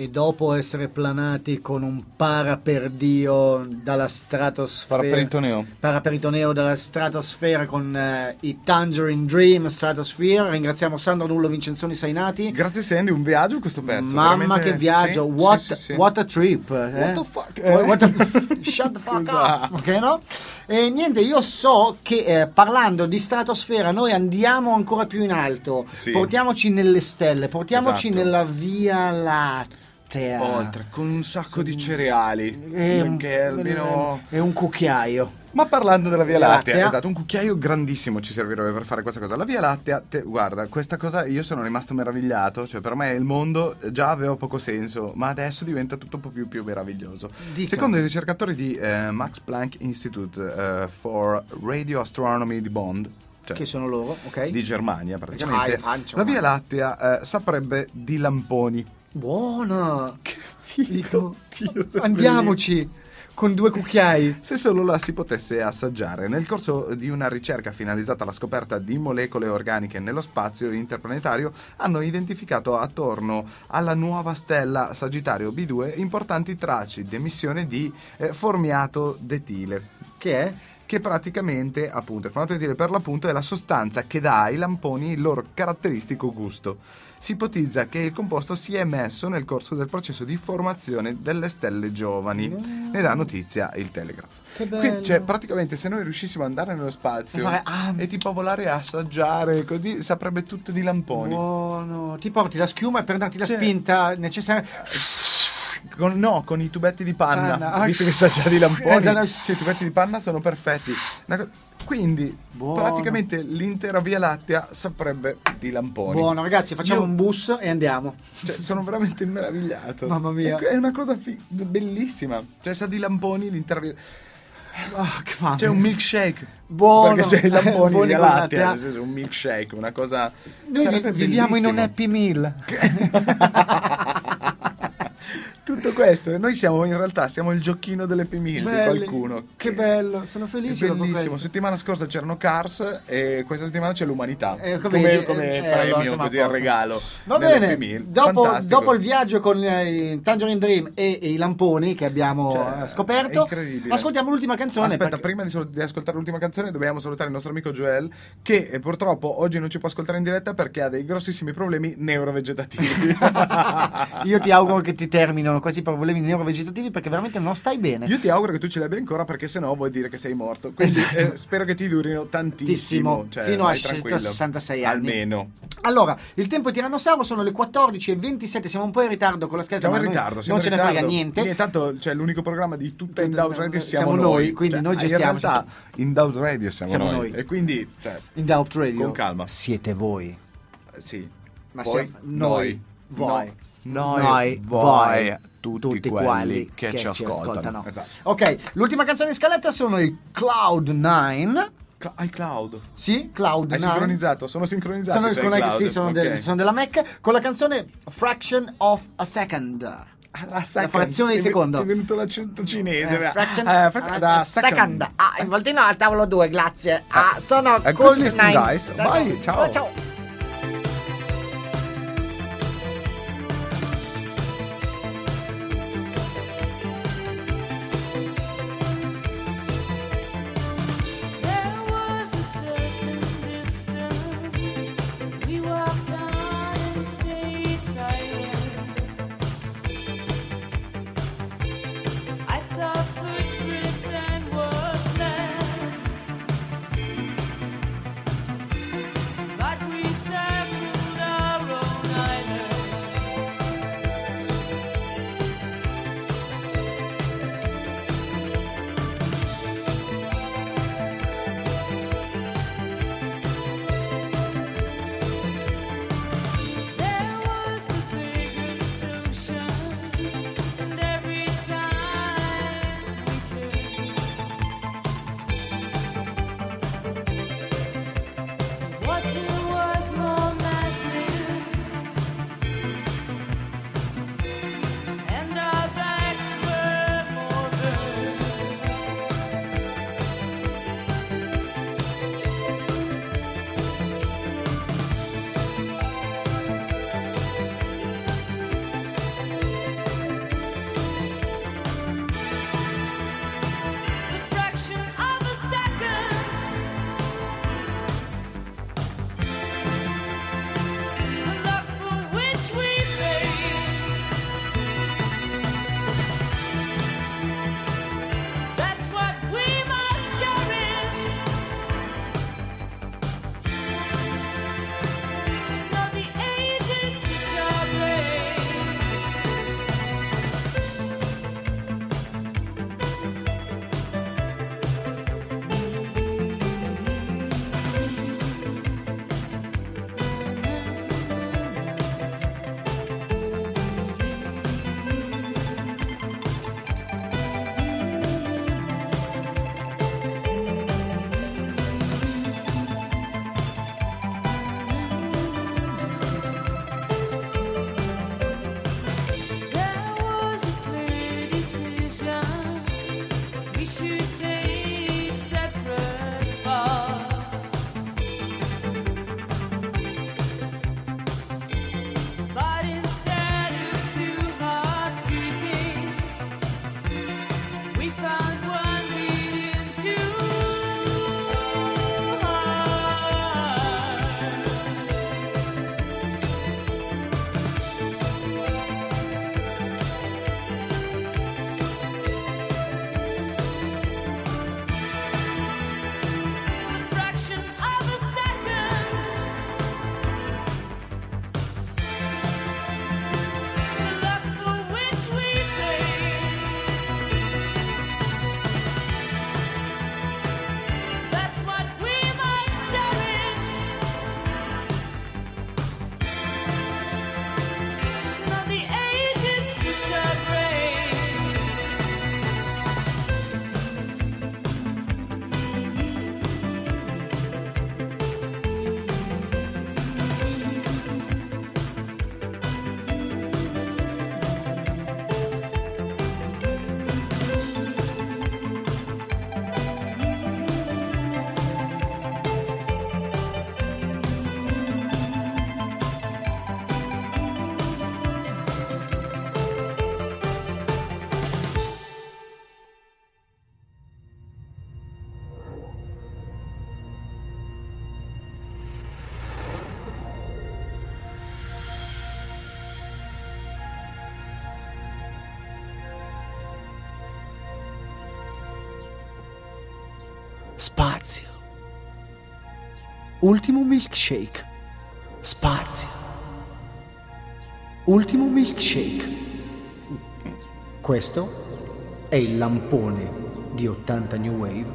E dopo essere planati con un paraperdio dalla stratosfera, paraperitoneo dalla stratosfera con i Tangerine Dream Stratosphere, ringraziamo Sandro Nullo Vincenzo Sainati. Grazie Sandy, un viaggio questo pezzo. Mamma veramente... che viaggio, sì, what, sì, sì, sì. What a trip, eh? What the fuck, what a... Shut the fuck up, ok, no? E niente, io so che parlando di stratosfera noi andiamo ancora più in alto, sì. Portiamoci nelle stelle, portiamoci nella Via Lattea. Oltre, con un sacco di cereali, perché almeno è un cucchiaio. Ma parlando della Via Lattea, esatto, un cucchiaio grandissimo ci servirebbe per fare questa cosa. La Via Lattea, guarda, questa cosa io sono rimasto meravigliato, cioè per me il mondo già aveva poco senso, ma adesso diventa tutto un po' più meraviglioso. Dica. Secondo i ricercatori di Max Planck Institute for Radio Astronomy di Bonn, che sono loro, ok, di Germania praticamente, la Via Lattea saprebbe di lamponi. Buona, che figo. Dio, andiamoci bellissimo. Con due cucchiai, se solo la si potesse assaggiare. Nel corso di una ricerca finalizzata alla scoperta di molecole organiche nello spazio interplanetario, hanno identificato attorno alla nuova stella Sagittario B2 importanti tracce di emissione di formiato d'etile, che è? Che praticamente, appunto, il formato etile per l'appunto è la sostanza che dà ai lamponi il loro caratteristico gusto. Si ipotizza che il composto sia emesso nel corso del processo di formazione delle stelle giovani. Ne dà notizia il Telegraph. Che bello. Quindi, cioè, praticamente se noi riuscissimo ad andare nello spazio e tipo volare a assaggiare, così saprebbe tutto di lamponi. Buono, ti porti la schiuma per darti la spinta necessaria... Con i tubetti di panna. Visto che sa già di lamponi, i tubetti di panna sono perfetti. Quindi praticamente l'intera Via Lattea saprebbe di lamponi. Buono ragazzi, facciamo un bus e andiamo, cioè, sono veramente meravigliato. Mamma mia, è una cosa bellissima. Cioè sa di lamponi l'intera Via Lattea. C'è un milkshake buono, perché c'è il lampone di Lattea, un milkshake, una cosa. Noi viviamo in un happy meal. Tutto questo, noi siamo in realtà siamo il giochino delle P1000 di qualcuno. Che bello, sono felice. Bellissimo. Settimana scorsa c'erano Cars e questa settimana c'è l'umanità. Come premio, così al regalo. Va bene. Dopo il viaggio con i Tangerine Dream e i lamponi che abbiamo scoperto, ascoltiamo l'ultima canzone. Aspetta, prima di ascoltare l'ultima canzone dobbiamo salutare il nostro amico Joel, che purtroppo oggi non ci può ascoltare in diretta perché ha dei grossissimi problemi neurovegetativi. Io ti auguro che ti termino questi problemi neurovegetativi, perché veramente non stai bene. Io ti auguro che tu ce li abbia ancora, perché sennò vuol dire che sei morto. Quindi esatto. Spero che ti durino tantissimo, cioè, fino a 66 anni almeno. Allora, il tempo è tirannosauro, sono le 14:27, siamo un po' in ritardo con la scheda. Siamo in ritardo, non ce ne frega niente. E tanto cioè, l'unico programma di tutta Indout Radio siamo noi, quindi cioè, noi gestiamo. In realtà Indout Radio siamo noi. E quindi cioè, Indout Radio con calma. Siete voi. Sì. Ma voi, noi. Voi. No. Noi voi tutti quelli che ci ascoltano. Esatto. Ok, l'ultima canzone in scaletta sono i Cloud9. iCloud. Sì, Cloud9. Sono sincronizzato. Sono della Mac con la canzone Fraction of a Second. La frazione di secondo. Ti è venuto l'accento cinese. Fraction of a second. Ah, involtino al tavolo 2, grazie. Sono Cloud9. Vai, ciao. But we Spazio. Ultimo milkshake. Spazio. Ultimo milkshake. Questo è il lampone di 80 New Wave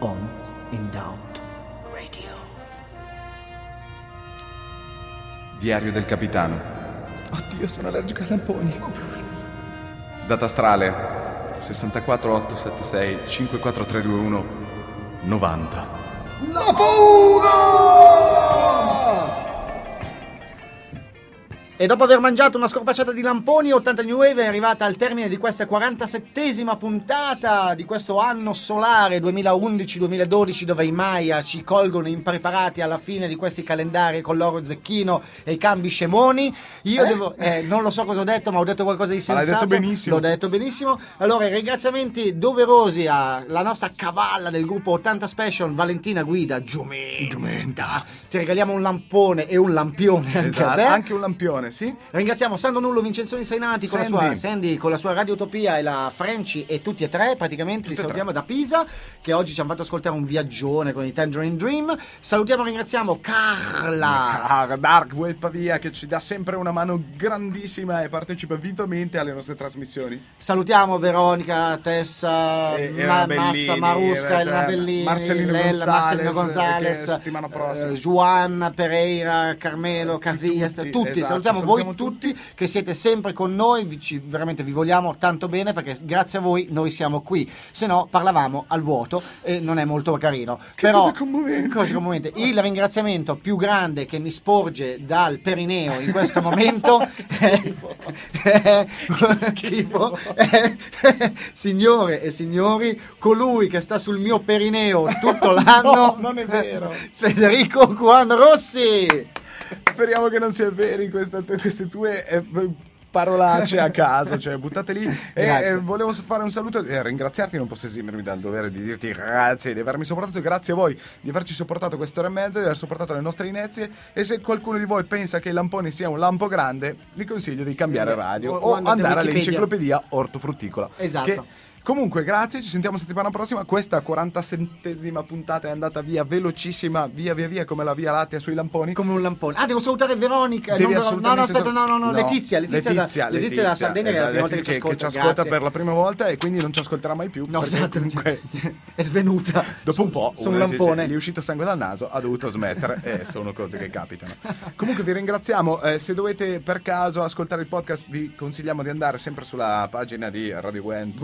on and out radio. Diario del capitano. Oddio, sono allergico ai lamponi. Data astrale 64876 54321 90. La paura! E dopo aver mangiato una scorpacciata di lamponi, 80 New Wave è arrivata al termine di questa 47esima puntata di questo anno solare 2011-2012, dove i Maya ci colgono impreparati alla fine di questi calendari con l'oro zecchino e i cambi scemoni. Io devo... non lo so cosa ho detto, ma ho detto qualcosa di sensato. L'hai detto benissimo. L'ho detto benissimo. Allora, ringraziamenti doverosi alla nostra cavalla del gruppo 80 Special, Valentina Guida, Giumenta. Ti regaliamo un lampone e un lampione anche, esatto, a te. Anche un lampione. Sì. Ringraziamo Sandro Nullo Vincenzo di Sainati con la sua Radio Utopia e la Frenci, e tutti e tre praticamente tutti li salutiamo da Pisa, che oggi ci hanno fatto ascoltare un viaggione con i Tangerine Dream. Salutiamo e ringraziamo Carla Dark Web Pavia, che ci dà sempre una mano grandissima e partecipa vivamente alle nostre trasmissioni. Salutiamo Veronica, Tessa, Massa Marusca, Bellini, Marcelino Gonzalez, settimana prossima Juan Pereira, Carmelo Casillas, tutti. Salutiamo. Salutiamo voi tutti che siete sempre con noi, veramente vi vogliamo tanto bene, perché grazie a voi noi siamo qui, se no parlavamo al vuoto e non è molto carino. Però cosa commovente. Il ringraziamento più grande che mi sporge dal perineo in questo momento signore e signori, colui che sta sul mio perineo tutto l'anno, no, non è vero, Federico Juan Rossi. Speriamo che non sia vero in queste tue parolacce a caso, cioè buttate lì. E volevo fare un saluto e ringraziarti, non posso esimermi dal dovere di dirti grazie di avermi sopportato, grazie a voi di averci sopportato quest'ora e mezza, di aver sopportato le nostre inezie, e se qualcuno di voi pensa che il lampone sia un lampo grande, vi consiglio di cambiare radio o andare all'enciclopedia ortofrutticola. Esatto. Comunque grazie, ci sentiamo settimana prossima. Questa 47esima puntata è andata via velocissima, via come la Via Lattea sui lamponi. Come un lampone. Ah, devo salutare Veronica. Letizia da Sardegna, esatto, è la prima volta che ci ascolta, grazie. Per la prima volta, e quindi non ci ascolterà mai più. No, esatto, comunque... è svenuta. Dopo un po' un lampone gli è uscito sangue dal naso, ha dovuto smettere. Sono cose che capitano. Comunque vi ringraziamo, se dovete per caso ascoltare il podcast vi consigliamo di andare sempre sulla pagina di Radio Gwen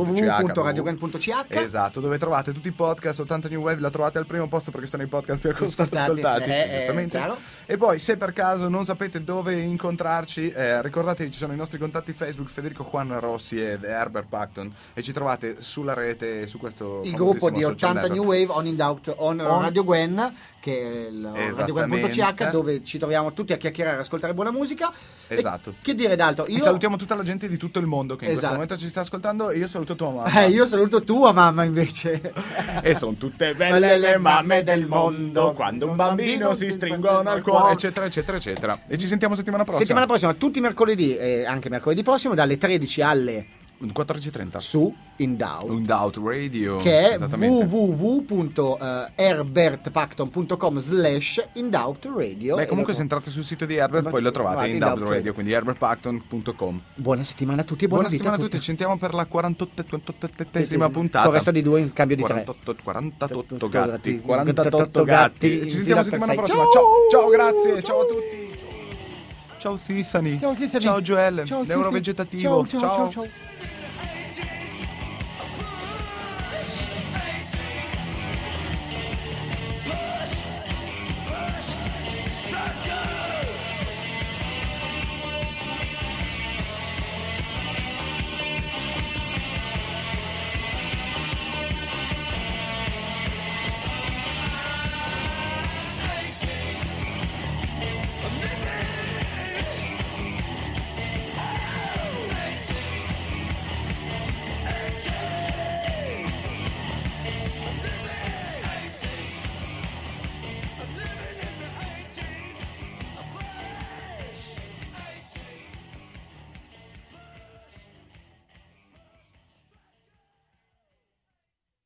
www.radiogen.ch, esatto, dove trovate tutti i podcast. 80 New Wave la trovate al primo posto perché sono i podcast più ascoltati, giustamente. E poi se per caso non sapete dove incontrarci, ricordatevi ci sono i nostri contatti Facebook, Federico Juan Rossi ed Herbert Pacton, e ci trovate sulla rete, su questo il gruppo di 80 New Wave on in doubt on Radio Gwen, che è il radioguen.ch, dove ci troviamo tutti a chiacchierare, ascoltare buona musica. Esatto. Che dire d'altro? Salutiamo tutta la gente di tutto il mondo che in questo momento ci sta ascoltando, e io saluto tua mamma. Io saluto tua mamma invece. E sono tutte belle le mamme del mondo, quando un bambino si stringono al cuore, eccetera, eccetera, eccetera. E ci sentiamo settimana prossima. Settimana prossima, tutti i mercoledì e anche mercoledì prossimo, dalle 13 alle 14.30 su In Doubt Radio, che è www.herbertpacton.com/In Doubt Radio. Beh, comunque se entrate sul sito di Herbert poi lo trovate, In Doubt Radio, quindi herbertpacton.com. Buona settimana a tutti e buona settimana a tutti. Ci sentiamo per la 48esima puntata, con il resto di due in cambio di 48 gatti. Ci sentiamo settimana prossima. Ciao, grazie, ciao a tutti. Ciao Tiffany. Ciao Joel, neurovegetativo. Ciao.